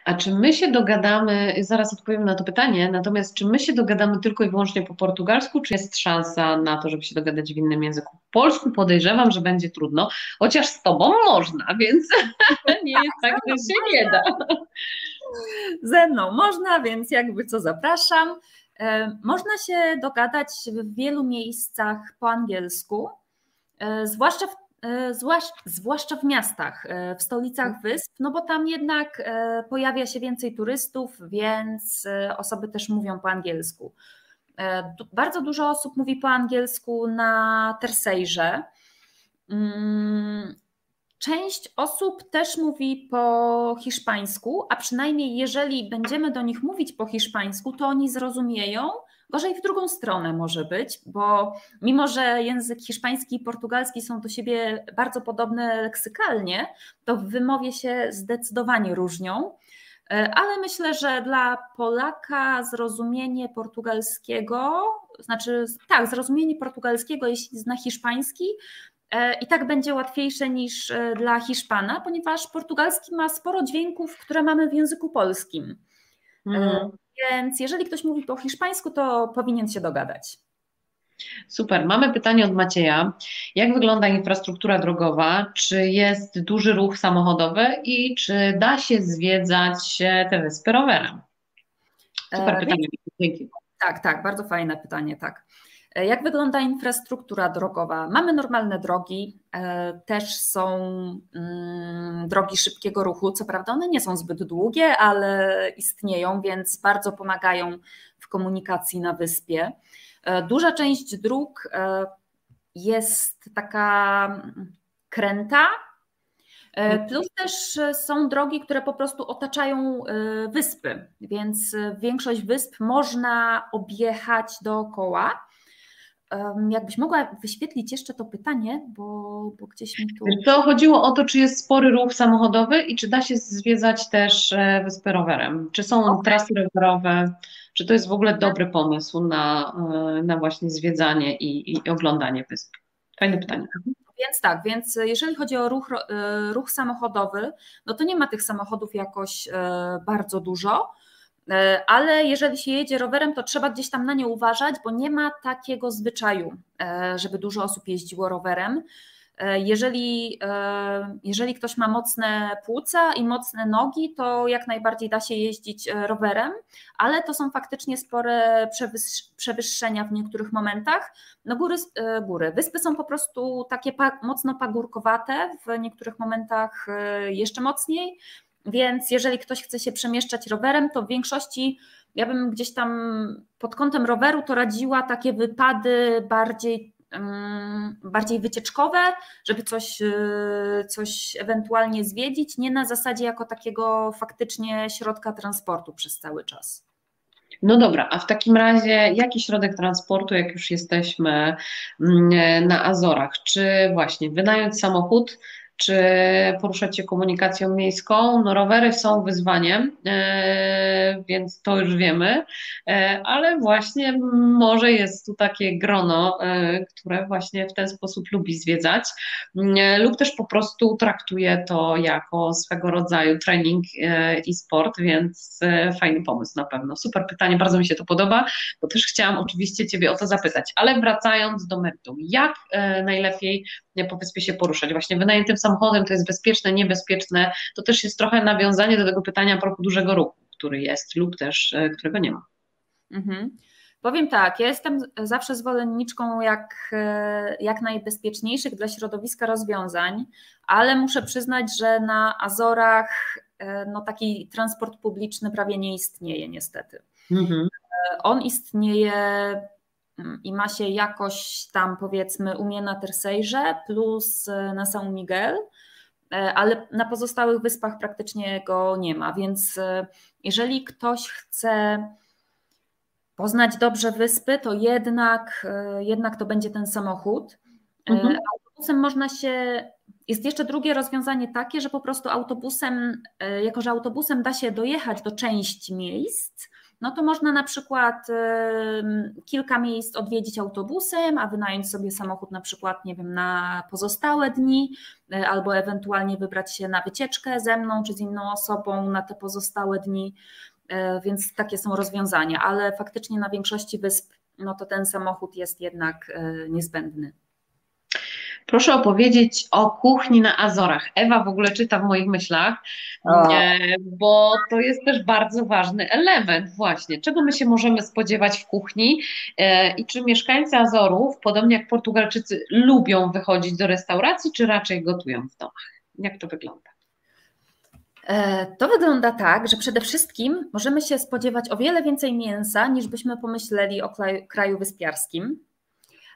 A czy my się dogadamy, zaraz odpowiem na to pytanie, natomiast czy my się dogadamy tylko i wyłącznie po portugalsku, czy jest szansa na to, żeby się dogadać w innym języku? W polsku podejrzewam, że będzie trudno, chociaż z tobą można, więc nie jest tak, że się nie da. Ze mną można, więc jakby co, zapraszam. Można się dogadać w wielu miejscach po angielsku, zwłaszcza w miastach, w stolicach wysp, no bo tam jednak pojawia się więcej turystów, więc osoby też mówią po angielsku. Bardzo dużo osób mówi po angielsku na Terceirze. Część osób też mówi po hiszpańsku, a przynajmniej jeżeli będziemy do nich mówić po hiszpańsku, to oni zrozumieją. Gorzej w drugą stronę może być, bo mimo że język hiszpański i portugalski są do siebie bardzo podobne leksykalnie, to w wymowie się zdecydowanie różnią, ale myślę, że dla Polaka zrozumienie portugalskiego, znaczy tak, zrozumienie portugalskiego, jeśli zna hiszpański, i tak będzie łatwiejsze niż dla Hiszpana, ponieważ portugalski ma sporo dźwięków, które mamy w języku polskim. Więc jeżeli ktoś mówi po hiszpańsku, to powinien się dogadać. Super. Mamy pytanie od Macieja. Jak wygląda infrastruktura drogowa? Czy jest duży ruch samochodowy i czy da się zwiedzać te wyspy rowerem? Super pytanie. Dzięki. Tak, bardzo fajne pytanie, tak. Jak wygląda infrastruktura drogowa? Mamy normalne drogi, też są drogi szybkiego ruchu, co prawda one nie są zbyt długie, ale istnieją, więc bardzo pomagają w komunikacji na wyspie. Duża część dróg jest taka kręta, plus też są drogi, które po prostu otaczają wyspy, więc większość wysp można objechać dookoła. Jakbyś mogła wyświetlić jeszcze to pytanie, bo gdzieś mi tu... To chodziło o to, czy jest spory ruch samochodowy i czy da się zwiedzać też wyspy rowerem. Czy są trasy rowerowe, czy to jest w ogóle dobry pomysł na właśnie zwiedzanie i oglądanie wysp. Fajne pytanie. Więc tak, więc jeżeli chodzi o ruch samochodowy, no to nie ma tych samochodów jakoś bardzo dużo, ale jeżeli się jedzie rowerem, to trzeba gdzieś tam na nie uważać, bo nie ma takiego zwyczaju, żeby dużo osób jeździło rowerem. Jeżeli ktoś ma mocne płuca i mocne nogi, to jak najbardziej da się jeździć rowerem, ale to są faktycznie spore przewyższenia w niektórych momentach. No góry. Wyspy są po prostu takie mocno pagórkowate, w niektórych momentach jeszcze mocniej. Więc jeżeli ktoś chce się przemieszczać rowerem, to w większości ja bym gdzieś tam pod kątem roweru to radziła takie wypady bardziej wycieczkowe, żeby coś ewentualnie zwiedzić, nie na zasadzie jako takiego faktycznie środka transportu przez cały czas. No dobra, a w takim razie jaki środek transportu, jak już jesteśmy na Azorach, czy właśnie wynająć samochód, czy poruszać się komunikacją miejską? No rowery są wyzwaniem, więc to już wiemy, ale właśnie może jest tu takie grono, które właśnie w ten sposób lubi zwiedzać lub też po prostu traktuje to jako swego rodzaju trening i sport, więc fajny pomysł na pewno. Super pytanie, bardzo mi się to podoba, bo też chciałam oczywiście Ciebie o to zapytać, ale wracając do meritum, jak najlepiej po wyspie się poruszać? Właśnie wynajętym samochodem, to jest bezpieczne, niebezpieczne, to też jest trochę nawiązanie do tego pytania a propos dużego ruchu, który jest lub też którego nie ma. Powiem tak, ja jestem zawsze zwolenniczką jak najbezpieczniejszych dla środowiska rozwiązań, ale muszę przyznać, że na Azorach no, taki transport publiczny prawie nie istnieje niestety. On istnieje i ma się jakoś tam, powiedzmy, umie na Terceirze plus na São Miguel, ale na pozostałych wyspach praktycznie go nie ma, więc jeżeli ktoś chce poznać dobrze wyspy, to jednak to będzie ten samochód. Autobusem można się Jest jeszcze drugie rozwiązanie takie, że po prostu autobusem, jako że autobusem da się dojechać do części miejsc, no to można na przykład kilka miejsc odwiedzić autobusem, a wynająć sobie samochód na przykład, nie wiem, na pozostałe dni, albo ewentualnie wybrać się na wycieczkę ze mną czy z inną osobą na te pozostałe dni, więc takie są rozwiązania, ale faktycznie na większości wysp no to ten samochód jest jednak niezbędny. Proszę opowiedzieć o kuchni na Azorach. Ewa w ogóle czyta w moich myślach, bo to jest też bardzo ważny element właśnie. Czego my się możemy spodziewać w kuchni i czy mieszkańcy Azorów, podobnie jak Portugalczycy, lubią wychodzić do restauracji, czy raczej gotują w domach? Jak to wygląda? To wygląda tak, że przede wszystkim możemy się spodziewać o wiele więcej mięsa, niż byśmy pomyśleli o kraju wyspiarskim.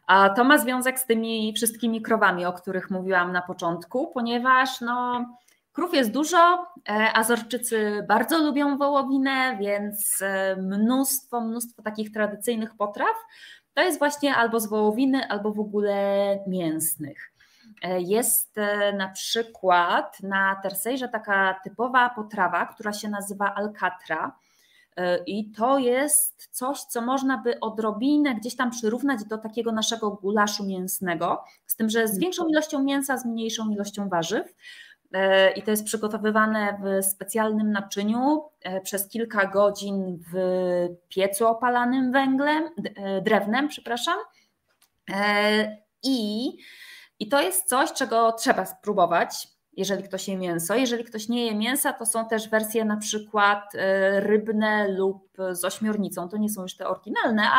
A to ma związek z tymi wszystkimi krowami, o których mówiłam na początku, ponieważ no, krów jest dużo, Azorczycy bardzo lubią wołowinę, więc mnóstwo takich tradycyjnych potraw to jest właśnie albo z wołowiny, albo w ogóle mięsnych. Jest na przykład na Terceirze taka typowa potrawa, która się nazywa Alcatra. I to jest coś, co można by odrobinę gdzieś tam przyrównać do takiego naszego gulaszu mięsnego, z tym, że z większą ilością mięsa, z mniejszą ilością warzyw. I to jest przygotowywane w specjalnym naczyniu przez kilka godzin w piecu opalanym drewnem. I to jest coś, czego trzeba spróbować. Jeżeli ktoś je mięso, jeżeli ktoś nie je mięsa, to są też wersje na przykład rybne lub z ośmiornicą. To nie są już te oryginalne,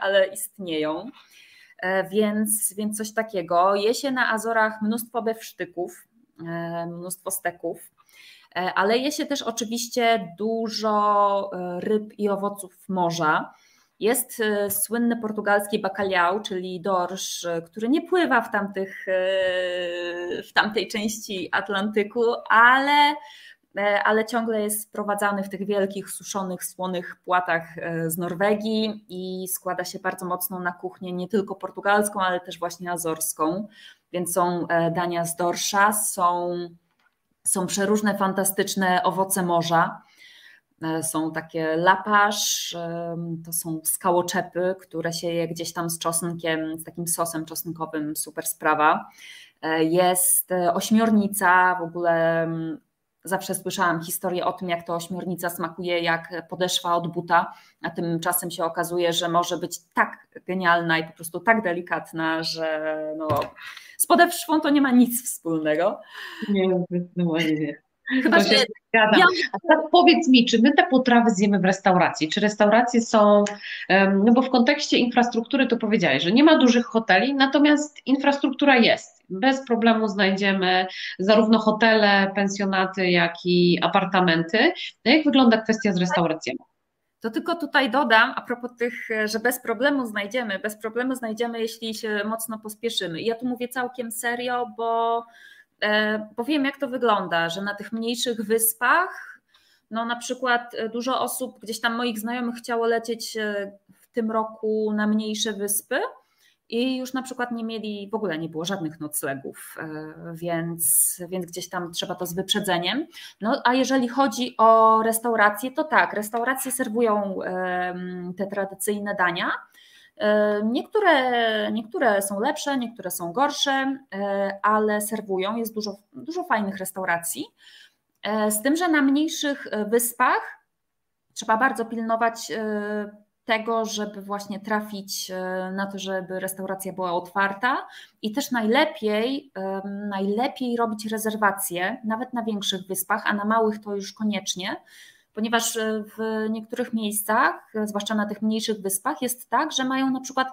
ale istnieją, więc coś takiego. Je się na Azorach mnóstwo bewsztyków, mnóstwo steków, ale je się też oczywiście dużo ryb i owoców morza. Jest słynny portugalski bacalhau, czyli dorsz, który nie pływa w tamtej części Atlantyku, ale ciągle jest sprowadzany w tych wielkich, suszonych, słonych płatach z Norwegii i składa się bardzo mocno na kuchnię nie tylko portugalską, ale też właśnie azorską. Więc są dania z dorsza, są przeróżne, fantastyczne owoce morza. Są takie lapasz, to są skałoczepy, które się je gdzieś tam z czosnkiem, z takim sosem czosnkowym, super sprawa. Jest ośmiornica, w ogóle zawsze słyszałam historię o tym, jak to ośmiornica smakuje jak podeszwa od buta, a tymczasem się okazuje, że może być tak genialna i po prostu tak delikatna, że no, z podeszwą to nie ma nic wspólnego. Nie. Chyba się zgadzam. A teraz powiedz mi, czy my te potrawy zjemy w restauracji? Czy restauracje są, no bo w kontekście infrastruktury to powiedziałeś, że nie ma dużych hoteli, natomiast infrastruktura jest. Bez problemu znajdziemy zarówno hotele, pensjonaty, jak i apartamenty. No jak wygląda kwestia z restauracjami? To tylko tutaj dodam, a propos tych, że bez problemu znajdziemy, jeśli się mocno pospieszymy. I ja tu mówię całkiem serio, bo wiem, jak to wygląda, że na tych mniejszych wyspach, no na przykład dużo osób, gdzieś tam moich znajomych chciało lecieć w tym roku na mniejsze wyspy i już na przykład nie mieli, w ogóle nie było żadnych noclegów, więc gdzieś tam trzeba to z wyprzedzeniem. No a jeżeli chodzi o restauracje, to tak, restauracje serwują te tradycyjne dania. Niektóre są lepsze, niektóre są gorsze, ale serwują, jest dużo fajnych restauracji, z tym, że na mniejszych wyspach trzeba bardzo pilnować tego, żeby właśnie trafić na to, żeby restauracja była otwarta i też najlepiej robić rezerwacje, nawet na większych wyspach, a na małych to już koniecznie, ponieważ w niektórych miejscach, zwłaszcza na tych mniejszych wyspach, jest tak, że mają na przykład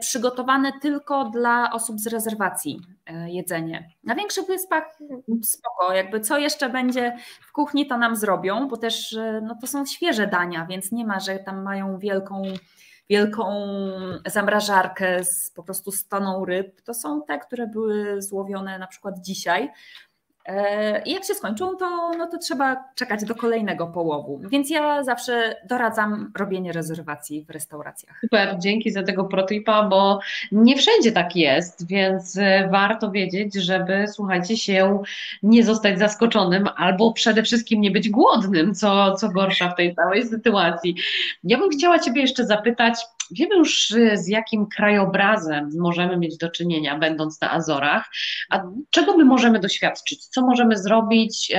przygotowane tylko dla osób z rezerwacji jedzenie. Na większych wyspach spoko, jakby co jeszcze będzie w kuchni, to nam zrobią, bo też no to są świeże dania, więc nie ma, że tam mają wielką zamrażarkę z po prostu stoną ryb. To są te, które były złowione na przykład dzisiaj. I jak się skończą, to, no to trzeba czekać do kolejnego połowu. Więc ja zawsze doradzam robienie rezerwacji w restauracjach. Super, dzięki za tego protipa, bo nie wszędzie tak jest, więc warto wiedzieć, żeby, słuchajcie, się nie zostać zaskoczonym albo przede wszystkim nie być głodnym, co gorsza w tej całej sytuacji. Ja bym chciała Ciebie jeszcze zapytać, wiemy już, z jakim krajobrazem możemy mieć do czynienia, będąc na Azorach, a czego my możemy doświadczyć, co możemy zrobić,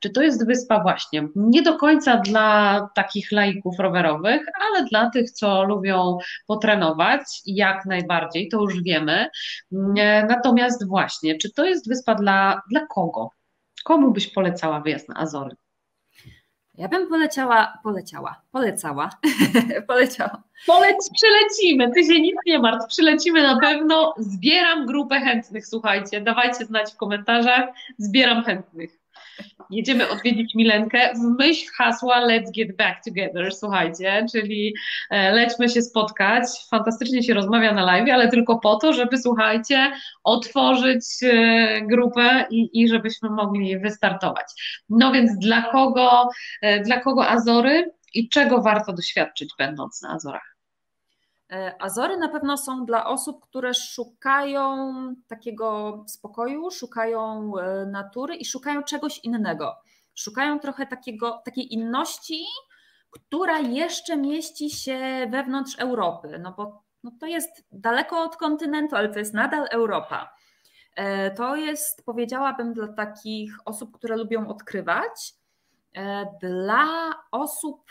czy to jest wyspa właśnie nie do końca dla takich laików rowerowych, ale dla tych, co lubią potrenować, jak najbardziej, to już wiemy, natomiast właśnie, czy to jest wyspa dla kogo? Komu byś polecała wyjazd na Azory? Ja bym polecała. Przylecimy, ty się nic nie martw, przylecimy na pewno, zbieram grupę chętnych, słuchajcie, dawajcie znać w komentarzach, zbieram chętnych. Jedziemy odwiedzić Milenkę w myśl hasła Let's Get Back Together, słuchajcie, czyli lećmy się spotkać, fantastycznie się rozmawia na live, ale tylko po to, żeby, słuchajcie, otworzyć grupę i żebyśmy mogli wystartować. No więc dla kogo Azory i czego warto doświadczyć, będąc na Azorach? Azory na pewno są dla osób, które szukają takiego spokoju, szukają natury i szukają czegoś innego. Szukają trochę takiej inności, która jeszcze mieści się wewnątrz Europy, no bo no to jest daleko od kontynentu, ale to jest nadal Europa. To jest, powiedziałabym, dla takich osób, które lubią odkrywać, dla osób...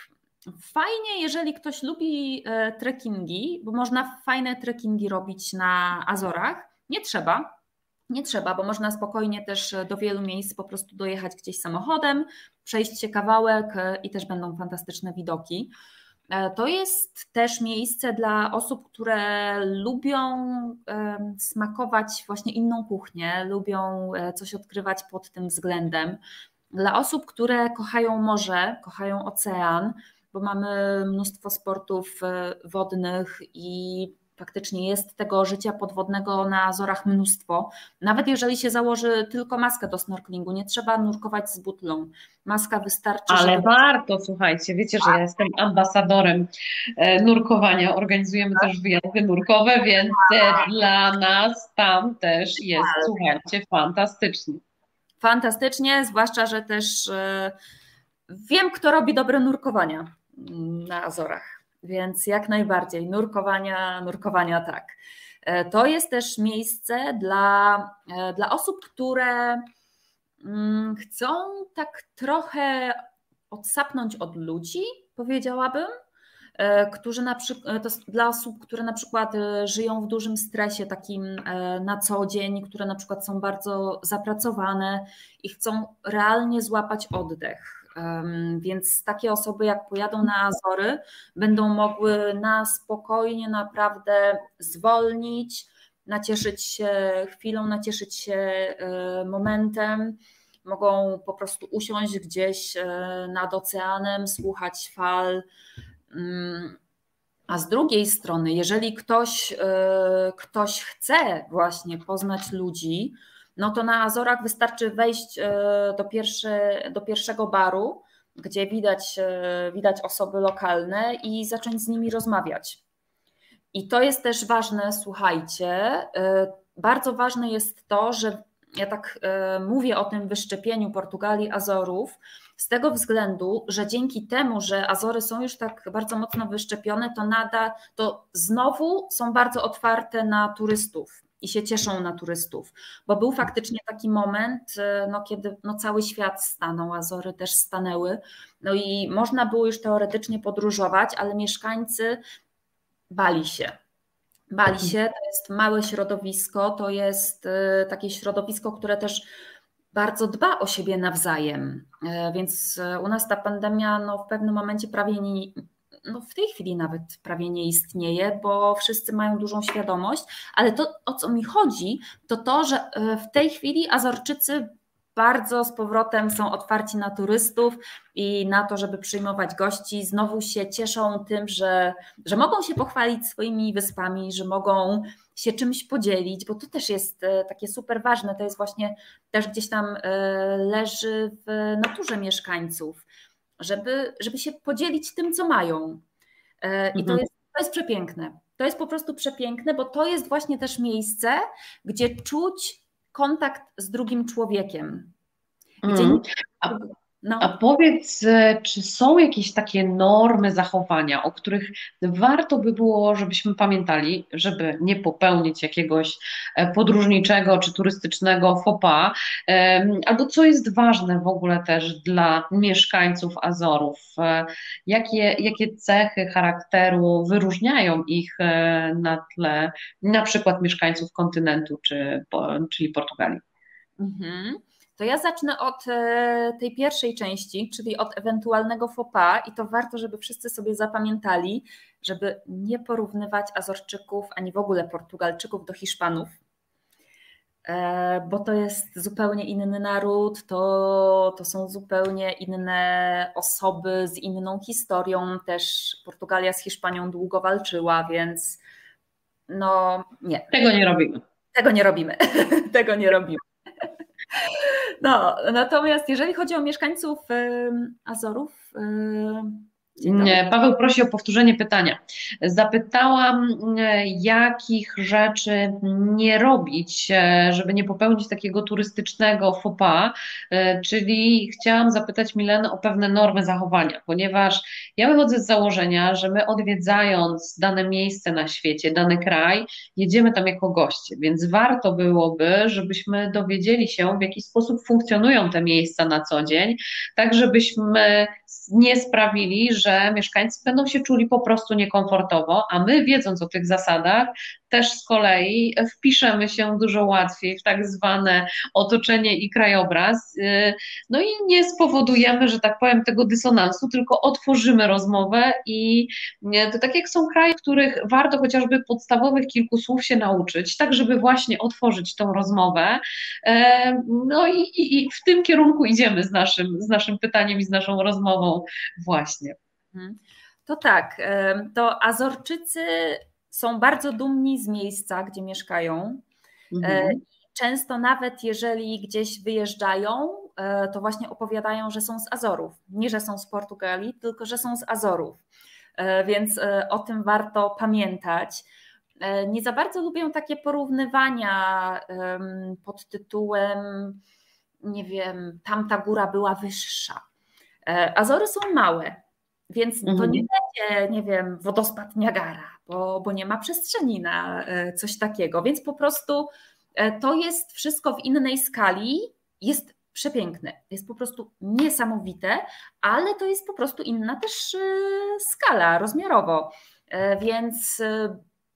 Fajnie, jeżeli ktoś lubi trekkingi, bo można fajne trekkingi robić na Azorach. Nie trzeba, bo można spokojnie też do wielu miejsc po prostu dojechać gdzieś samochodem, przejść się kawałek i też będą fantastyczne widoki. To jest też miejsce dla osób, które lubią smakować właśnie inną kuchnię, lubią coś odkrywać pod tym względem. Dla osób, które kochają morze, kochają ocean, bo mamy mnóstwo sportów wodnych i faktycznie jest tego życia podwodnego na Azorach mnóstwo. Nawet jeżeli się założy tylko maskę do snorkelingu, nie trzeba nurkować z butlą. Maska wystarczy. Ale żeby... warto, słuchajcie, wiecie, że ja jestem ambasadorem nurkowania. Organizujemy też wyjazdy nurkowe, więc dla nas tam też jest, słuchajcie, fantastycznie. Fantastycznie, zwłaszcza, że też wiem, kto robi dobre nurkowania na Azorach, więc jak najbardziej nurkowania tak. To jest też miejsce dla osób, które chcą tak trochę odsapnąć od ludzi, powiedziałabym, dla osób, które na przykład żyją w dużym stresie takim na co dzień, które na przykład są bardzo zapracowane i chcą realnie złapać oddech. Więc takie osoby, jak pojadą na Azory, będą mogły na spokojnie naprawdę zwolnić, nacieszyć się chwilą, nacieszyć się momentem. Mogą po prostu usiąść gdzieś nad oceanem, słuchać fal. A z drugiej strony, jeżeli ktoś chce właśnie poznać ludzi, no to na Azorach wystarczy wejść do pierwszego baru, gdzie widać osoby lokalne i zacząć z nimi rozmawiać. I to jest też ważne, słuchajcie, bardzo ważne jest to, że ja tak mówię o tym wyszczepieniu Portugalii, Azorów, z tego względu, że dzięki temu, że Azory są już tak bardzo mocno wyszczepione, to znowu są bardzo otwarte na turystów i się cieszą na turystów, bo był faktycznie taki moment, kiedy cały świat stanął, Azory też stanęły, no i można było już teoretycznie podróżować, ale mieszkańcy bali się. Bali się, to jest małe środowisko, to jest takie środowisko, które też bardzo dba o siebie nawzajem, więc u nas ta pandemia w pewnym momencie prawie nie, w tej chwili nawet prawie nie istnieje, bo wszyscy mają dużą świadomość, ale to, o co mi chodzi, to, że w tej chwili Azorczycy bardzo z powrotem są otwarci na turystów i na to, żeby przyjmować gości. Znowu się cieszą tym, że mogą się pochwalić swoimi wyspami, że mogą się czymś podzielić, bo to też jest takie super ważne. To jest właśnie też gdzieś tam leży w naturze mieszkańców, żeby się podzielić tym, co mają. I to jest przepiękne. To jest po prostu przepiękne, bo to jest właśnie też miejsce, gdzie czuć kontakt z drugim człowiekiem. A powiedz, czy są jakieś takie normy zachowania, o których warto by było, żebyśmy pamiętali, żeby nie popełnić jakiegoś podróżniczego czy turystycznego faux pas, albo co jest ważne w ogóle też dla mieszkańców Azorów? Jakie cechy charakteru wyróżniają ich na tle na przykład mieszkańców kontynentu, czyli Portugalii? Mhm. To ja zacznę od tej pierwszej części, czyli od ewentualnego faux pas, i to warto, żeby wszyscy sobie zapamiętali, żeby nie porównywać Azorczyków ani w ogóle Portugalczyków do Hiszpanów, bo to jest zupełnie inny naród, to są zupełnie inne osoby z inną historią. Też Portugalia z Hiszpanią długo walczyła, więc no nie. Tego nie robimy. No, natomiast jeżeli chodzi o mieszkańców Azorów... Paweł prosi o powtórzenie pytania. Zapytałam, jakich rzeczy nie robić, żeby nie popełnić takiego turystycznego faux pas, czyli chciałam zapytać Milenę o pewne normy zachowania, ponieważ ja wychodzę z założenia, że my odwiedzając dane miejsce na świecie, dany kraj, jedziemy tam jako goście, więc warto byłoby, żebyśmy dowiedzieli się, w jaki sposób funkcjonują te miejsca na co dzień, tak żebyśmy nie sprawili, że mieszkańcy będą się czuli po prostu niekomfortowo, a my, wiedząc o tych zasadach, też z kolei wpiszemy się dużo łatwiej w tak zwane otoczenie i krajobraz, no i nie spowodujemy, że tak powiem, tego dysonansu, tylko otworzymy rozmowę i to tak jak są kraje, w których warto chociażby podstawowych kilku słów się nauczyć, tak żeby właśnie otworzyć tą rozmowę, no i w tym kierunku idziemy z naszym pytaniem i z naszą rozmową właśnie. To tak, to Azorczycy są bardzo dumni z miejsca, gdzie mieszkają. Często nawet jeżeli gdzieś wyjeżdżają, to właśnie opowiadają, że są z Azorów. Nie, że są z Portugalii, tylko że są z Azorów. Więc o tym warto pamiętać. Nie za bardzo lubią takie porównywania pod tytułem, nie wiem, tamta góra była wyższa. Azory są małe, więc to nie będzie, nie wiem, wodospad Niagara, bo nie ma przestrzeni na coś takiego, więc po prostu to jest wszystko w innej skali, jest przepiękne, jest po prostu niesamowite, ale to jest po prostu inna też skala rozmiarowo, więc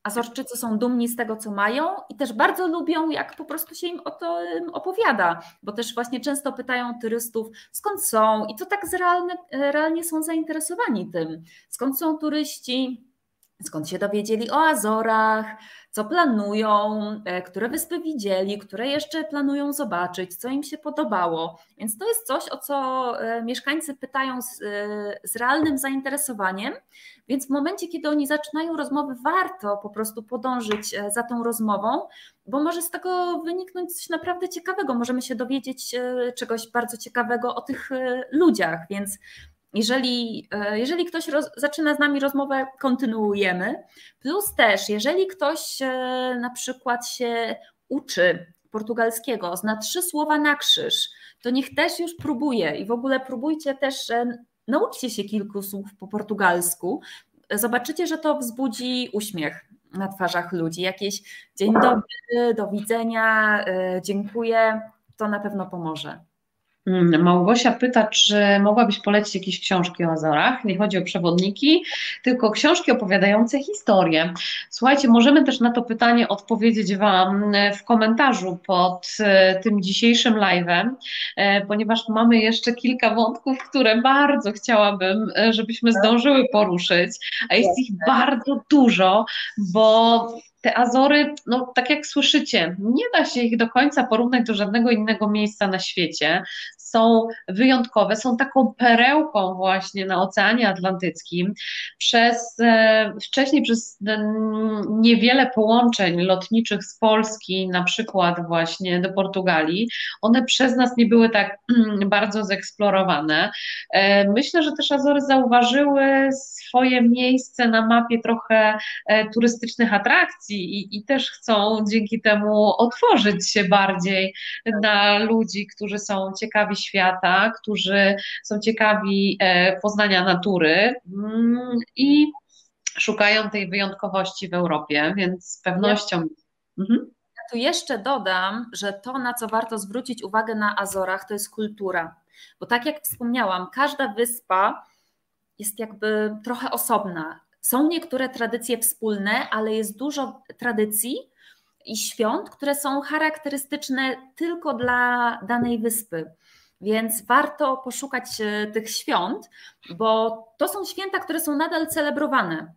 Azorczycy są dumni z tego, co mają, i też bardzo lubią, jak po prostu się im o to opowiada, bo też właśnie często pytają turystów, skąd są, i to tak realnie są zainteresowani tym, skąd są turyści, skąd się dowiedzieli o Azorach, co planują, które wyspy widzieli, które jeszcze planują zobaczyć, co im się podobało. Więc to jest coś, o co mieszkańcy pytają z realnym zainteresowaniem, więc w momencie, kiedy oni zaczynają rozmowy, warto po prostu podążyć za tą rozmową, bo może z tego wyniknąć coś naprawdę ciekawego, możemy się dowiedzieć czegoś bardzo ciekawego o tych ludziach, więc jeżeli ktoś zaczyna z nami rozmowę, kontynuujemy. Plus też, jeżeli ktoś na przykład się uczy portugalskiego, zna 3 słowa na krzyż, to niech też już próbuje i w ogóle próbujcie też, nauczcie się kilku słów po portugalsku. Zobaczycie, że to wzbudzi uśmiech na twarzach ludzi. Jakieś dzień dobry, do widzenia, dziękuję, to na pewno pomoże. Małgosia pyta, czy mogłabyś polecić jakieś książki o Azorach? Nie chodzi o przewodniki, tylko książki opowiadające historię. Słuchajcie, możemy też na to pytanie odpowiedzieć Wam w komentarzu pod tym dzisiejszym live'em, ponieważ mamy jeszcze kilka wątków, które bardzo chciałabym, żebyśmy zdążyły poruszyć, a jest ich bardzo dużo, bo Te Azory, no tak jak słyszycie, nie da się ich do końca porównać do żadnego innego miejsca na świecie. Są wyjątkowe, są taką perełką właśnie na Oceanie Atlantyckim. Wcześniej przez niewiele połączeń lotniczych z Polski, na przykład właśnie do Portugalii, one przez nas nie były tak bardzo zeksplorowane. Myślę, że też Azory zauważyły swoje miejsce na mapie trochę turystycznych atrakcji i też chcą dzięki temu otworzyć się bardziej na ludzi, którzy są ciekawi świata, którzy są ciekawi poznania natury i szukają tej wyjątkowości w Europie, więc z pewnością... Ja tu jeszcze dodam, że to, na co warto zwrócić uwagę na Azorach, to jest kultura, bo tak jak wspomniałam, każda wyspa jest jakby trochę osobna. Są niektóre tradycje wspólne, ale jest dużo tradycji i świąt, które są charakterystyczne tylko dla danej wyspy. Więc warto poszukać tych świąt, bo to są święta, które są nadal celebrowane.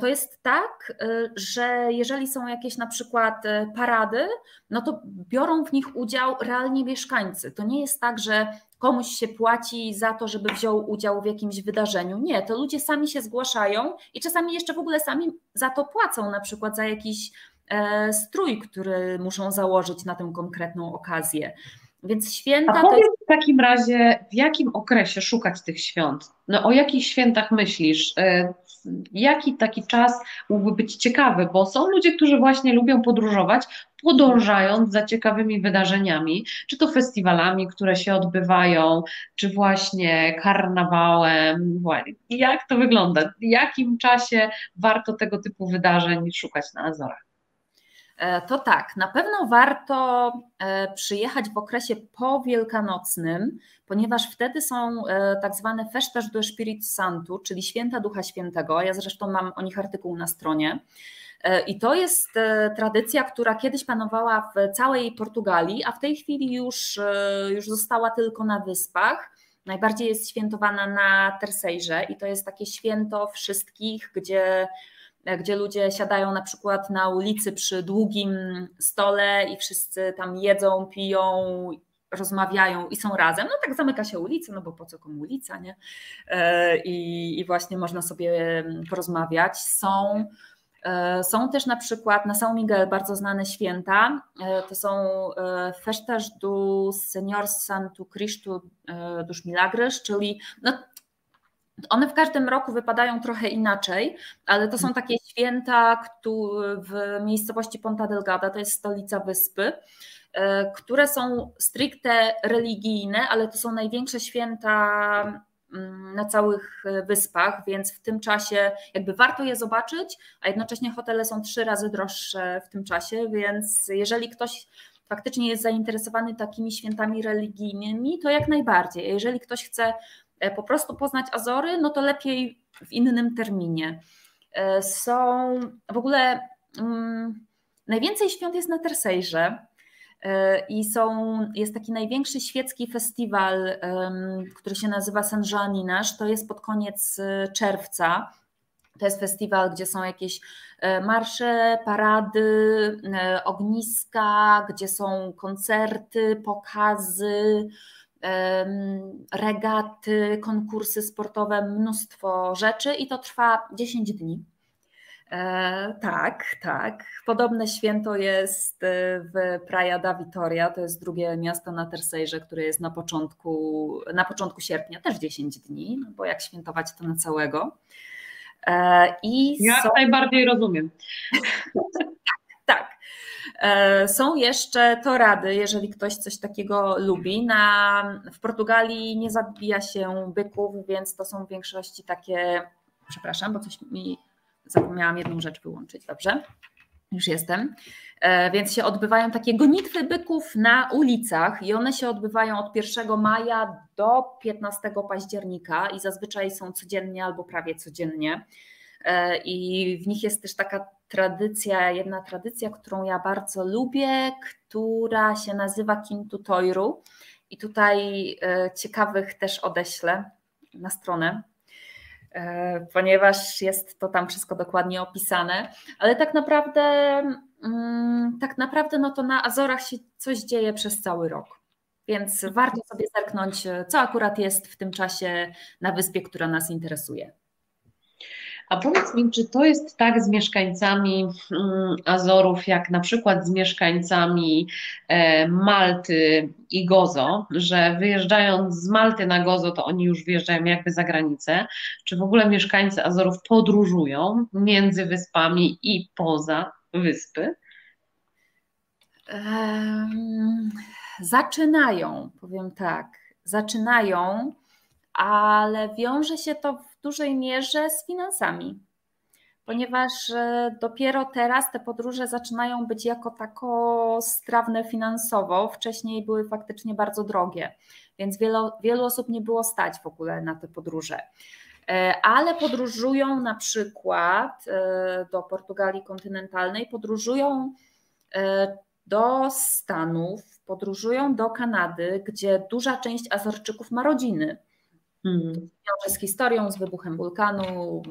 To jest tak, że jeżeli są jakieś na przykład parady, no to biorą w nich udział realni mieszkańcy. To nie jest tak, że komuś się płaci za to, żeby wziął udział w jakimś wydarzeniu. Nie, to ludzie sami się zgłaszają i czasami jeszcze w ogóle sami za to płacą, na przykład za jakiś strój, który muszą założyć na tę konkretną okazję. Więc święta. A powiedz w takim razie, w jakim okresie szukać tych świąt? No, o jakich świętach myślisz? Jaki taki czas mógłby być ciekawy? Bo są ludzie, którzy właśnie lubią podróżować, podążając za ciekawymi wydarzeniami, czy to festiwalami, które się odbywają, czy właśnie karnawałem. Jak to wygląda? W jakim czasie warto tego typu wydarzeń szukać na Azorach? To tak, na pewno warto przyjechać w okresie powielkanocnym, ponieważ wtedy są tak zwane Festas do Espírito Santo, czyli święta Ducha Świętego. Ja zresztą mam o nich artykuł na stronie. I to jest tradycja, która kiedyś panowała w całej Portugalii, a w tej chwili już została tylko na wyspach. Najbardziej jest świętowana na Terceirze i to jest takie święto wszystkich, gdzie ludzie siadają na przykład na ulicy przy długim stole i wszyscy tam jedzą, piją, rozmawiają i są razem. No tak zamyka się ulicę, no bo po co komu ulica, nie? I właśnie można sobie porozmawiać. Są też na przykład na São Miguel bardzo znane święta, to są Festas do Senhor Santo Cristo dos Milagres, czyli one w każdym roku wypadają trochę inaczej, ale to są takie święta w miejscowości Ponta Delgada, to jest stolica wyspy, które są stricte religijne, ale to są największe święta na całych wyspach, więc w tym czasie jakby warto je zobaczyć, a jednocześnie hotele są 3 razy droższe w tym czasie, więc jeżeli ktoś faktycznie jest zainteresowany takimi świętami religijnymi, to jak najbardziej. Jeżeli ktoś chce po prostu poznać Azory, no to lepiej w innym terminie. Są w ogóle najwięcej świąt jest na Terceirze i jest taki największy świecki festiwal, który się nazywa San Giovanni. To jest pod koniec czerwca. To jest festiwal, gdzie są jakieś marsze, parady, ogniska, gdzie są koncerty, pokazy, regaty, konkursy sportowe, mnóstwo rzeczy i to trwa 10 dni. Tak. Podobne święto jest w Praia da Vitoria, to jest drugie miasto na Terceirze, które jest na początku sierpnia, też 10 dni, bo jak świętować to na całego. Najbardziej rozumiem. Tak. Są jeszcze torady, jeżeli ktoś coś takiego lubi. W Portugalii nie zabija się byków, więc to są w większości takie... Przepraszam, bo coś mi... Zapomniałam jedną rzecz wyłączyć, dobrze? Już jestem. Więc się odbywają takie gonitwy byków na ulicach i one się odbywają od 1 maja do 15 października i zazwyczaj są codziennie albo prawie codziennie. I w nich jest też taka jedna tradycja, którą ja bardzo lubię, która się nazywa Kintu Tojru i tutaj ciekawych też odeślę na stronę. ponieważ jest to tam wszystko dokładnie opisane, ale tak naprawdę no to na Azorach się coś dzieje przez cały rok, więc warto sobie zerknąć, co akurat jest w tym czasie na wyspie, która nas interesuje. A powiedz mi, czy to jest tak z mieszkańcami Azorów, jak na przykład z mieszkańcami Malty i Gozo, że wyjeżdżając z Malty na Gozo, to oni już wyjeżdżają jakby za granicę? Czy w ogóle mieszkańcy Azorów podróżują między wyspami i poza wyspy? Zaczynają, powiem tak, zaczynają, ale wiąże się to w dużej mierze z finansami, ponieważ dopiero teraz te podróże zaczynają być jako tako strawne finansowo, wcześniej były faktycznie bardzo drogie, więc wielu osób nie było stać w ogóle na te podróże, ale podróżują na przykład do Portugalii kontynentalnej, podróżują do Stanów, podróżują do Kanady, gdzie duża część Azorczyków ma rodziny. Z historią, z wybuchem wulkanu,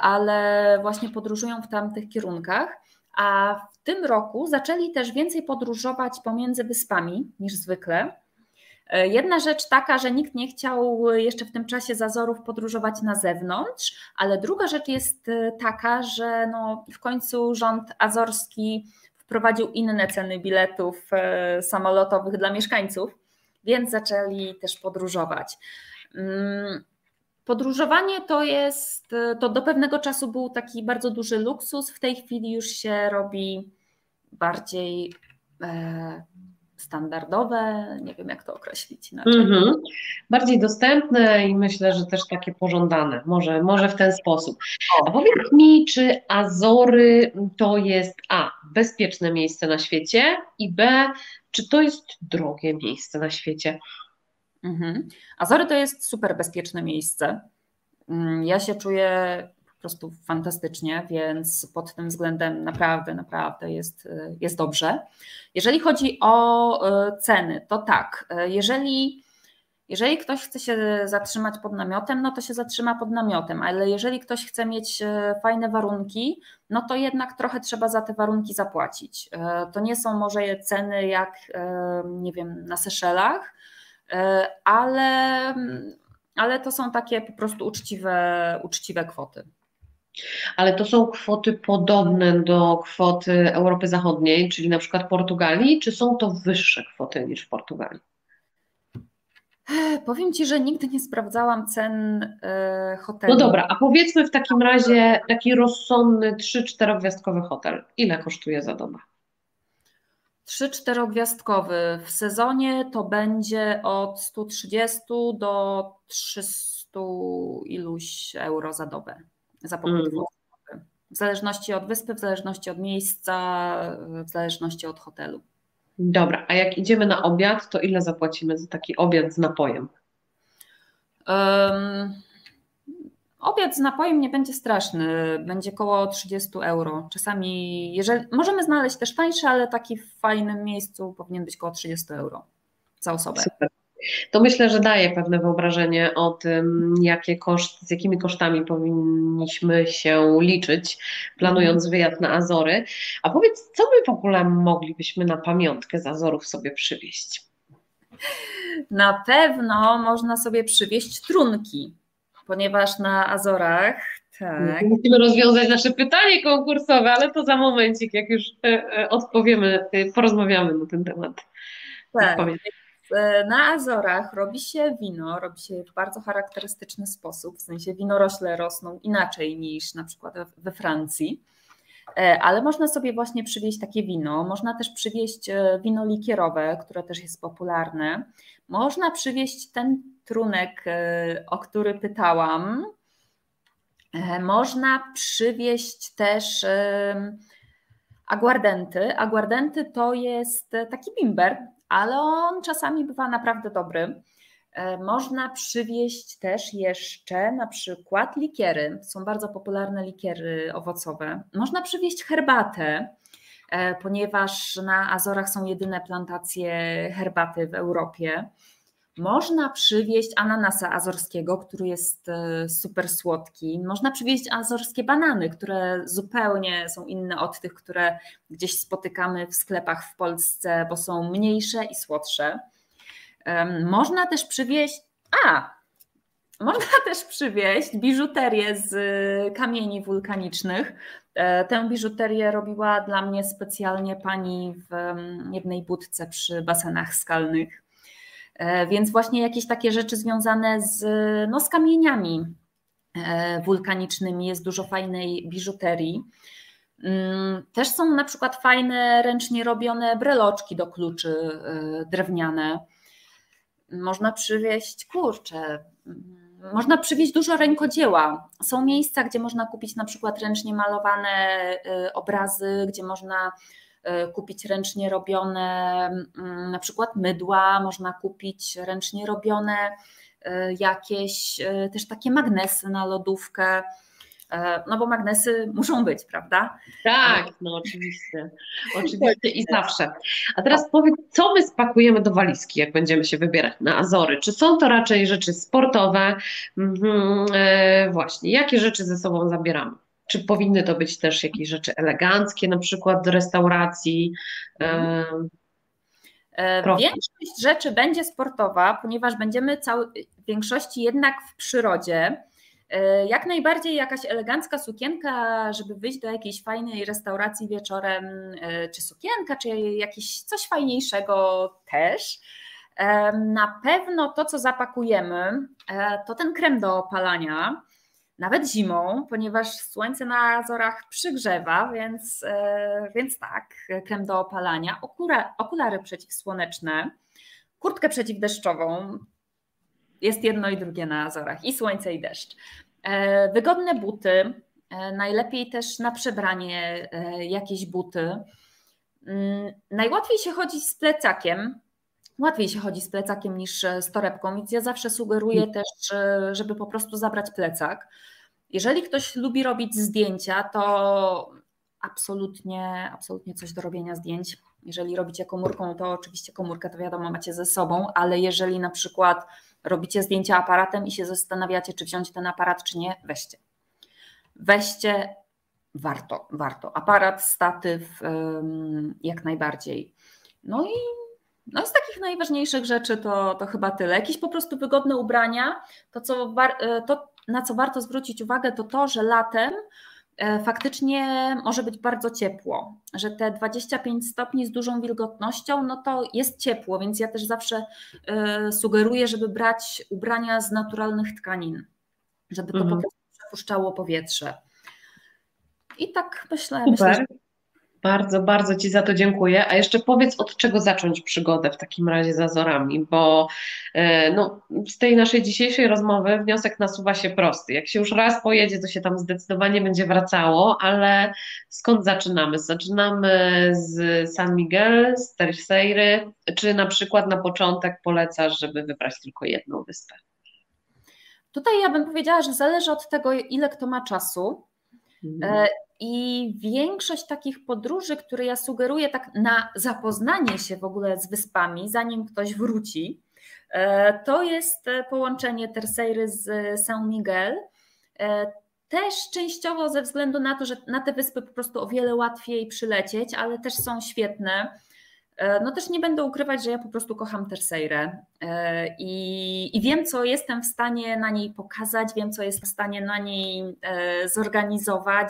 ale właśnie podróżują w tamtych kierunkach, a w tym roku zaczęli też więcej podróżować pomiędzy wyspami niż zwykle. Jedna rzecz taka, że nikt nie chciał jeszcze w tym czasie z Azorów podróżować na zewnątrz, ale druga rzecz jest taka, że no w końcu rząd azorski wprowadził inne ceny biletów samolotowych dla mieszkańców, więc zaczęli też podróżować. Podróżowanie to do pewnego czasu był taki bardzo duży luksus, w tej chwili już się robi bardziej standardowe, nie wiem jak to określić inaczej. Mm-hmm. Bardziej dostępne i myślę, że też takie pożądane, może w ten sposób. A powiedz mi, czy Azory to jest A, bezpieczne miejsce na świecie i B, czy to jest drogie miejsce na świecie? Mhm. Azory to jest super bezpieczne miejsce. Ja się czuję po prostu fantastycznie, więc pod tym względem naprawdę jest dobrze. Jeżeli chodzi o ceny, to tak, jeżeli ktoś chce się zatrzymać pod namiotem, no to się zatrzyma pod namiotem, ale jeżeli ktoś chce mieć fajne warunki, no to jednak trochę trzeba za te warunki zapłacić. To nie są może ceny jak, nie wiem, na Seszelach, ale to są takie po prostu uczciwe kwoty. Ale to są kwoty podobne do kwot Europy Zachodniej, czyli na przykład Portugalii, czy są to wyższe kwoty niż w Portugalii? Powiem Ci, że nigdy nie sprawdzałam cen hoteli. No dobra, a powiedzmy w takim razie taki rozsądny 3-4-gwiazdkowy hotel. Ile kosztuje za dobę? 3-4-gwiazdkowy. W sezonie to będzie od 130 do 300 iluś euro za dobę. Za pobyt dwuosobowy. W zależności od wyspy, w zależności od miejsca, w zależności od hotelu. Dobra, a jak idziemy na obiad, to ile zapłacimy za taki obiad z napojem? Obiad z napojem nie będzie straszny, będzie koło 30 euro. Czasami, możemy znaleźć też tańsze, ale taki w fajnym miejscu powinien być koło 30 euro za osobę. Super. To myślę, że daje pewne wyobrażenie o tym, z jakimi kosztami powinniśmy się liczyć, planując wyjazd na Azory. A powiedz, co my w ogóle moglibyśmy na pamiątkę z Azorów sobie przywieźć? Na pewno można sobie przywieźć trunki, ponieważ na Azorach... Tak. Musimy rozwiązać nasze pytanie konkursowe, ale to za momencik, jak już odpowiemy, porozmawiamy na ten temat. Tak. Na Azorach robi się wino, robi się w bardzo charakterystyczny sposób, w sensie winorośle rosną inaczej niż na przykład we Francji, ale można sobie właśnie przywieźć takie wino, można też przywieźć wino likierowe, które też jest popularne, można przywieźć ten trunek, o który pytałam, można przywieźć też aguardenty. Aguardenty to jest taki bimber, ale on czasami bywa naprawdę dobry. Można przywieźć też jeszcze na przykład likiery. Są bardzo popularne likiery owocowe. Można przywieźć herbatę, ponieważ na Azorach są jedyne plantacje herbaty w Europie. Można przywieźć ananasa azorskiego, który jest super słodki. Można przywieźć azorskie banany, które zupełnie są inne od tych, które gdzieś spotykamy w sklepach w Polsce, bo są mniejsze i słodsze. Można też przywieźć... Można też przywieźć biżuterię z kamieni wulkanicznych. Tę biżuterię robiła dla mnie specjalnie pani w jednej budce przy basenach skalnych. Więc właśnie jakieś takie rzeczy związane z kamieniami wulkanicznymi. Jest dużo fajnej biżuterii. Też są na przykład fajne ręcznie robione breloczki do kluczy drewniane. Można przywieźć Można przywieźć dużo rękodzieła. Są miejsca, gdzie można kupić na przykład ręcznie malowane obrazy, gdzie można kupić ręcznie robione na przykład mydła, można kupić ręcznie robione jakieś też takie magnesy na lodówkę, no bo magnesy muszą być, prawda? Tak, no oczywiście. Oczywiście i zawsze. A teraz powiedz, co my spakujemy do walizki, jak będziemy się wybierać na Azory? Czy są to raczej rzeczy sportowe? Właśnie, jakie rzeczy ze sobą zabieramy? Czy powinny to być też jakieś rzeczy eleganckie, na przykład do restauracji? Większość rzeczy będzie sportowa, ponieważ będziemy w większości jednak w przyrodzie. Jak najbardziej jakaś elegancka sukienka, żeby wyjść do jakiejś fajnej restauracji wieczorem, czy sukienka, czy jakieś coś fajniejszego też. Na pewno to, co zapakujemy, to ten krem do opalania, nawet zimą, ponieważ słońce na Azorach przygrzewa, więc tak, krem do opalania, okulary przeciwsłoneczne, kurtkę przeciwdeszczową. Jest jedno i drugie na Azorach, i słońce, i deszcz. Wygodne buty, najlepiej też na przebranie jakieś buty. Najłatwiej się chodzi z plecakiem, łatwiej się chodzi z plecakiem niż z torebką, więc ja zawsze sugeruję też, żeby po prostu zabrać plecak. Jeżeli ktoś lubi robić zdjęcia, to absolutnie coś do robienia zdjęć. Jeżeli robicie komórką, to oczywiście komórkę to wiadomo macie ze sobą, ale jeżeli na przykład robicie zdjęcia aparatem i się zastanawiacie, czy wziąć ten aparat, czy nie, weźcie. Warto. Aparat, statyw, jak najbardziej. No i z takich najważniejszych rzeczy to chyba tyle. Jakieś po prostu wygodne ubrania. To, na co warto zwrócić uwagę, to to, że latem faktycznie może być bardzo ciepło, że te 25 stopni z dużą wilgotnością, no to jest ciepło, więc ja też zawsze sugeruję, żeby brać ubrania z naturalnych tkanin, żeby to po prostu przepuszczało powietrze. I tak myślę, że... Bardzo, bardzo Ci za to dziękuję. A jeszcze powiedz, od czego zacząć przygodę w takim razie z Azorami, bo z tej naszej dzisiejszej rozmowy wniosek nasuwa się prosty. Jak się już raz pojedzie, to się tam zdecydowanie będzie wracało, ale skąd zaczynamy? Zaczynamy z San Miguel, z Terceiry, czy na przykład na początek polecasz, żeby wybrać tylko jedną wyspę? Tutaj ja bym powiedziała, że zależy od tego, ile kto ma czasu. I większość takich podróży, które ja sugeruję tak na zapoznanie się w ogóle z wyspami, zanim ktoś wróci, to jest połączenie Terceiry z São Miguel. Też częściowo ze względu na to, że na te wyspy po prostu o wiele łatwiej przylecieć, ale też są świetne. No też nie będę ukrywać, że ja po prostu kocham Terceirę i wiem, co jestem w stanie na niej pokazać, wiem, co jestem w stanie na niej zorganizować,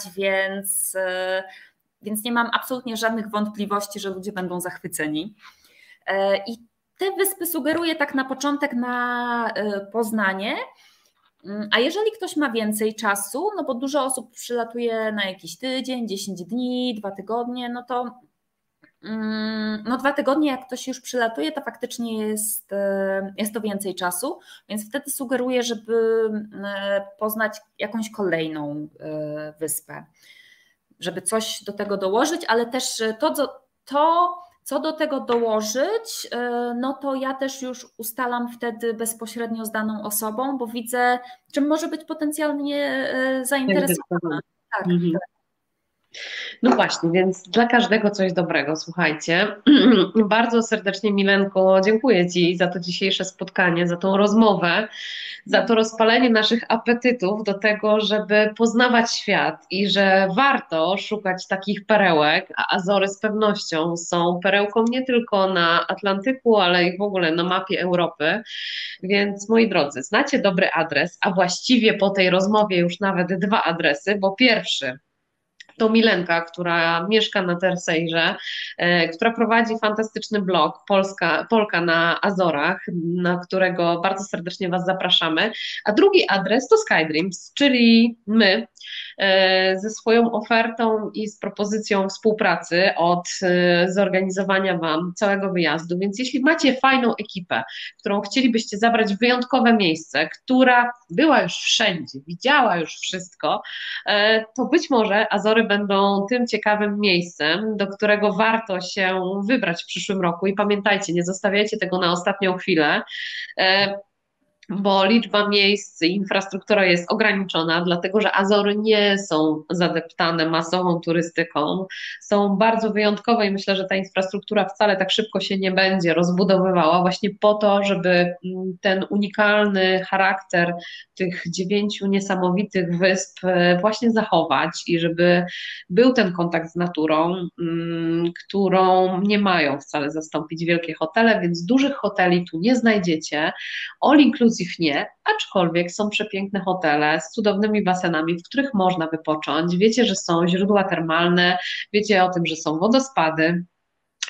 więc nie mam absolutnie żadnych wątpliwości, że ludzie będą zachwyceni. I te wyspy sugeruję tak na początek na poznanie, a jeżeli ktoś ma więcej czasu, no bo dużo osób przylatuje na jakiś tydzień, 10 dni, 2 tygodnie, no to... No 2 tygodnie, jak ktoś już przylatuje, to faktycznie jest to więcej czasu, więc wtedy sugeruję, żeby poznać jakąś kolejną wyspę, żeby coś do tego dołożyć, ale też to co do tego dołożyć, no to ja też już ustalam wtedy bezpośrednio z daną osobą, bo widzę, czym może być potencjalnie zainteresowana. Tak. No właśnie, więc dla każdego coś dobrego, słuchajcie. Bardzo serdecznie, Milenko, dziękuję Ci za to dzisiejsze spotkanie, za tą rozmowę, za to rozpalenie naszych apetytów do tego, żeby poznawać świat i że warto szukać takich perełek, a Azory z pewnością są perełką nie tylko na Atlantyku, ale i w ogóle na mapie Europy. Więc moi drodzy, znacie dobry adres, a właściwie po tej rozmowie już nawet dwa adresy, bo pierwszy to Milenka, która mieszka na Terceirze, która prowadzi fantastyczny blog Polka na Azorach, na którego bardzo serdecznie Was zapraszamy. A drugi adres to SkyDreams, czyli my ze swoją ofertą i z propozycją współpracy od zorganizowania Wam całego wyjazdu. Więc jeśli macie fajną ekipę, którą chcielibyście zabrać w wyjątkowe miejsce, która była już wszędzie, widziała już wszystko, to być może Azory będą tym ciekawym miejscem, do którego warto się wybrać w przyszłym roku. I pamiętajcie, nie zostawiajcie tego na ostatnią chwilę, bo liczba miejsc i infrastruktura jest ograniczona, dlatego że Azory nie są zadeptane masową turystyką, są bardzo wyjątkowe i myślę, że ta infrastruktura wcale tak szybko się nie będzie rozbudowywała właśnie po to, żeby ten unikalny charakter tych 9 niesamowitych wysp właśnie zachować i żeby był ten kontakt z naturą, którą nie mają wcale zastąpić wielkie hotele, więc dużych hoteli tu nie znajdziecie, all inclusive nie, aczkolwiek są przepiękne hotele z cudownymi basenami, w których można wypocząć. Wiecie, że są źródła termalne, wiecie o tym, że są wodospady,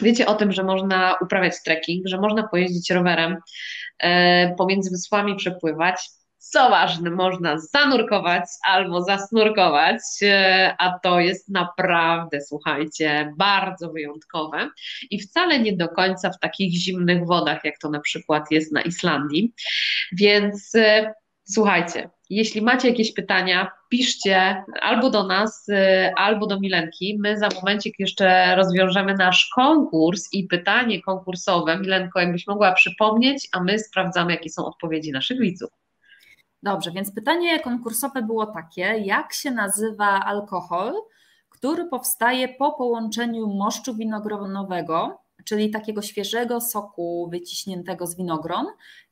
wiecie o tym, że można uprawiać trekking, że można pojeździć rowerem, pomiędzy wyspami przepływać. Co ważne, można zanurkować albo zasnurkować, a to jest naprawdę, słuchajcie, bardzo wyjątkowe i wcale nie do końca w takich zimnych wodach, jak to na przykład jest na Islandii, więc słuchajcie, jeśli macie jakieś pytania, piszcie albo do nas, albo do Milenki. My za momencik jeszcze rozwiążemy nasz konkurs i pytanie konkursowe. Milenko, jakbyś mogła przypomnieć, a my sprawdzamy, jakie są odpowiedzi naszych widzów. Dobrze, więc pytanie konkursowe było takie, jak się nazywa alkohol, który powstaje po połączeniu moszczu winogronowego, czyli takiego świeżego soku wyciśniętego z winogron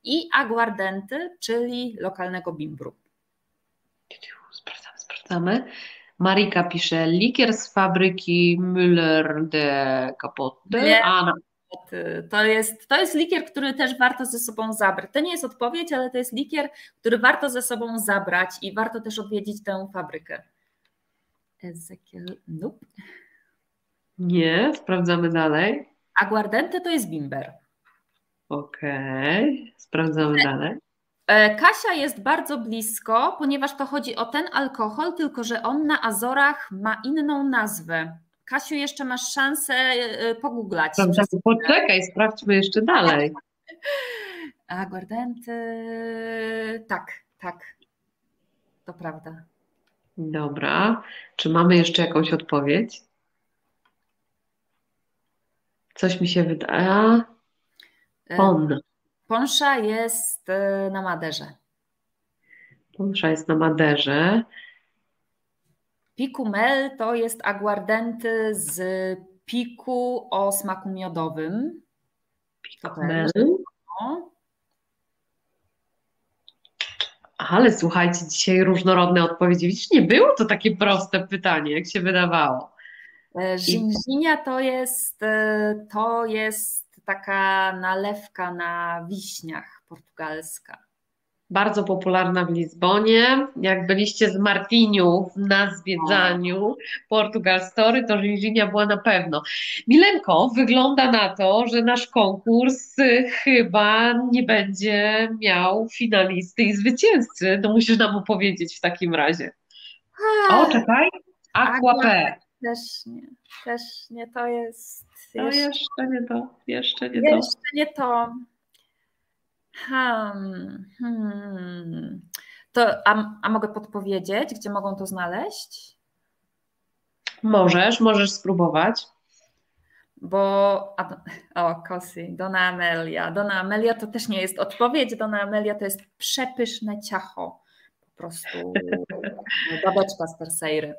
i aguardenty, czyli lokalnego bimbru. Sprawdzamy. Marika pisze, likier z fabryki Müller de Capote. To jest likier, który też warto ze sobą zabrać. To nie jest odpowiedź, ale to jest likier, który warto ze sobą zabrać i warto też odwiedzić tę fabrykę. Nope. Nie, sprawdzamy dalej. Aguardente to jest bimber. Okej, sprawdzamy dalej. Kasia jest bardzo blisko, ponieważ to chodzi o ten alkohol, tylko że on na Azorach ma inną nazwę. Kasiu, jeszcze masz szansę pogooglać. Poczekaj, sprawdźmy jeszcze dalej. Aguardenty. Tak. To prawda. Dobra. Czy mamy jeszcze jakąś odpowiedź? Coś mi się wydaje. Poncha jest na Maderze. Poncha jest na Maderze. Pikumel to jest aguardenty z piku o smaku miodowym. Pikumel. Ale słuchajcie, dzisiaj różnorodne odpowiedzi. Widzisz, nie było to takie proste pytanie, jak się wydawało. Zinzinia to jest taka nalewka na wiśniach portugalska. Bardzo popularna w Lizbonie. Jak byliście z Martiniu na zwiedzaniu Portugal Story, to Zinzinia była na pewno. Milenko, wygląda na to, że nasz konkurs chyba nie będzie miał finalisty i zwycięzcy. To musisz nam opowiedzieć w takim razie. O, czekaj. Aquapé. Też nie to jest. Jeszcze nie to. Jeszcze nie to. To mogę podpowiedzieć, gdzie mogą to znaleźć? Możesz spróbować. Dona Amelia. Dona Amelia to też nie jest odpowiedź. Dona Amelia to jest przepyszne ciacho. Po po prostu babeczka z Terceiry.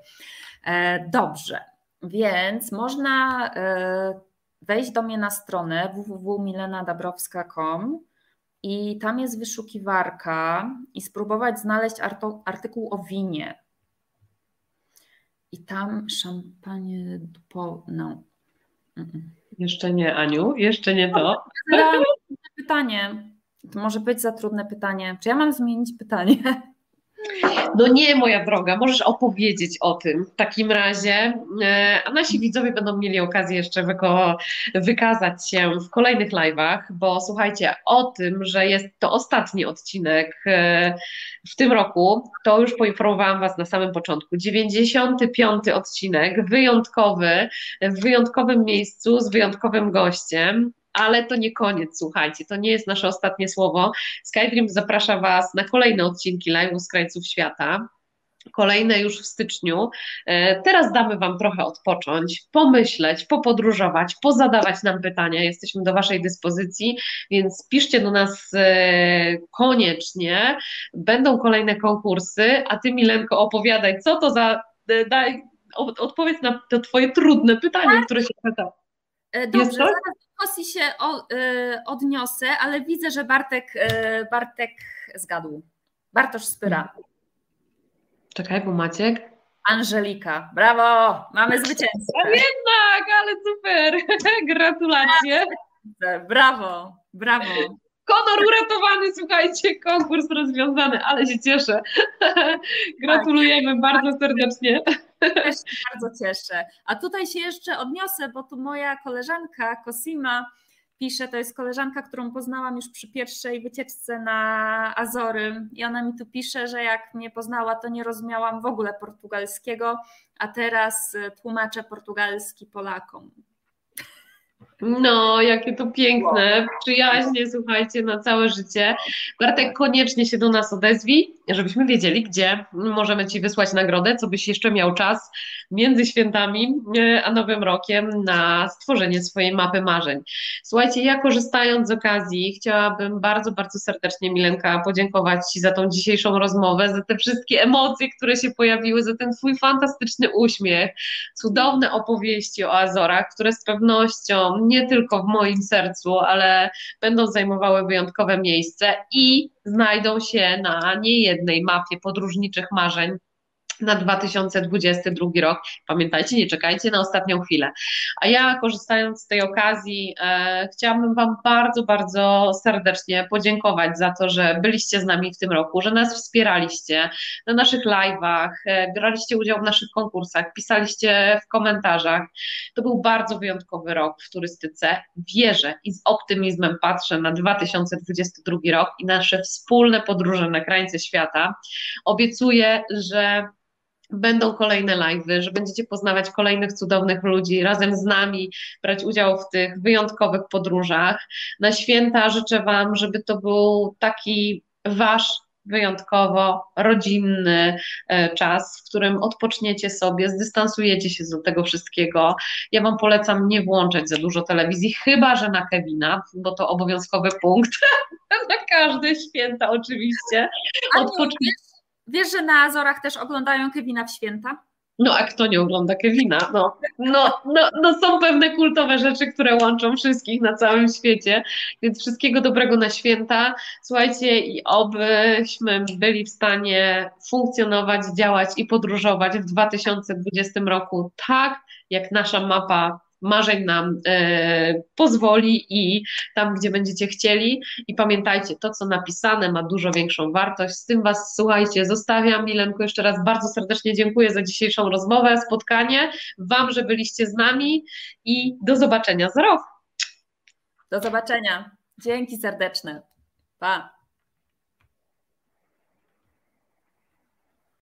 Dobrze, więc można wejść do mnie na stronę www.milenadabrowska.com i tam jest wyszukiwarka i spróbować znaleźć artykuł o winie. I tam szampanie duponą. Jeszcze nie, Aniu, jeszcze nie to. Pytanie. To może być za trudne pytanie. Czy ja mam zmienić pytanie? No nie, moja droga, możesz opowiedzieć o tym w takim razie, a nasi widzowie będą mieli okazję jeszcze wykazać się w kolejnych live'ach, bo słuchajcie, o tym, że jest to ostatni odcinek w tym roku, to już poinformowałam Was na samym początku, 95. odcinek, wyjątkowy, w wyjątkowym miejscu, z wyjątkowym gościem. Ale to nie koniec, słuchajcie, to nie jest nasze ostatnie słowo. SkyDreams zaprasza Was na kolejne odcinki live'u z krańców świata. Kolejne już w styczniu. Teraz damy Wam trochę odpocząć, pomyśleć, popodróżować, pozadawać nam pytania. Jesteśmy do Waszej dyspozycji, więc piszcie do nas koniecznie. Będą kolejne konkursy, a Ty, Milenko, opowiadaj, co to za... Odpowiedz na to Twoje trudne pytanie, które się pyta. Dobrze, zaraz do Kosi się odniosę, ale widzę, że Bartek zgadł. Bartosz Spyra. Czekaj, bo Maciek. Angelika. Brawo, mamy zwycięstwo. A jednak, ale super. Gratulacje. Brawo, brawo. Konor uratowany, słuchajcie, konkurs rozwiązany, ale się cieszę. Gratulujemy bardzo serdecznie. Też się bardzo cieszę. A tutaj się jeszcze odniosę, bo tu moja koleżanka Cosima pisze, to jest koleżanka, którą poznałam już przy pierwszej wycieczce na Azory i ona mi tu pisze, że jak mnie poznała, to nie rozumiałam w ogóle portugalskiego, a teraz tłumaczę portugalski Polakom. No, jakie to piękne, przyjaźnie, słuchajcie, na całe życie. Bartek, koniecznie się do nas odezwij, żebyśmy wiedzieli, gdzie możemy Ci wysłać nagrodę, co byś jeszcze miał czas między świętami a Nowym Rokiem na stworzenie swojej mapy marzeń. Słuchajcie, ja korzystając z okazji chciałabym bardzo, bardzo serdecznie, Milenka, podziękować Ci za tą dzisiejszą rozmowę, za te wszystkie emocje, które się pojawiły, za ten Twój fantastyczny uśmiech, cudowne opowieści o Azorach, które z pewnością nie tylko w moim sercu, ale będą zajmowały wyjątkowe miejsce i znajdą się na niejednej mapie podróżniczych marzeń na 2022 rok. Pamiętajcie, nie czekajcie na ostatnią chwilę. A ja, korzystając z tej okazji, chciałabym Wam bardzo, bardzo serdecznie podziękować za to, że byliście z nami w tym roku, że nas wspieraliście na naszych live'ach, braliście udział w naszych konkursach, pisaliście w komentarzach. To był bardzo wyjątkowy rok w turystyce. Wierzę i z optymizmem patrzę na 2022 rok i nasze wspólne podróże na krańce świata. Obiecuję, że będą kolejne live'y, że będziecie poznawać kolejnych cudownych ludzi, razem z nami brać udział w tych wyjątkowych podróżach. Na święta życzę Wam, żeby to był taki Wasz wyjątkowo rodzinny czas, w którym odpoczniecie sobie, zdystansujecie się do tego wszystkiego. Ja Wam polecam nie włączać za dużo telewizji, chyba że na Kevina, bo to obowiązkowy punkt na każde święta oczywiście. Wiesz, że na Azorach też oglądają Kevina w święta? No a kto nie ogląda Kevina? No, są pewne kultowe rzeczy, które łączą wszystkich na całym świecie, więc wszystkiego dobrego na święta. Słuchajcie, i obyśmy byli w stanie funkcjonować, działać i podróżować w 2020 roku tak, jak nasza mapa marzeń nam pozwoli i tam, gdzie będziecie chcieli. I pamiętajcie, to co napisane ma dużo większą wartość. Z tym Was, słuchajcie, zostawiam. Milenku, jeszcze raz bardzo serdecznie dziękuję za dzisiejszą rozmowę, spotkanie. Wam, że byliście z nami i do zobaczenia za rok. Do zobaczenia. Dzięki serdeczne. Pa.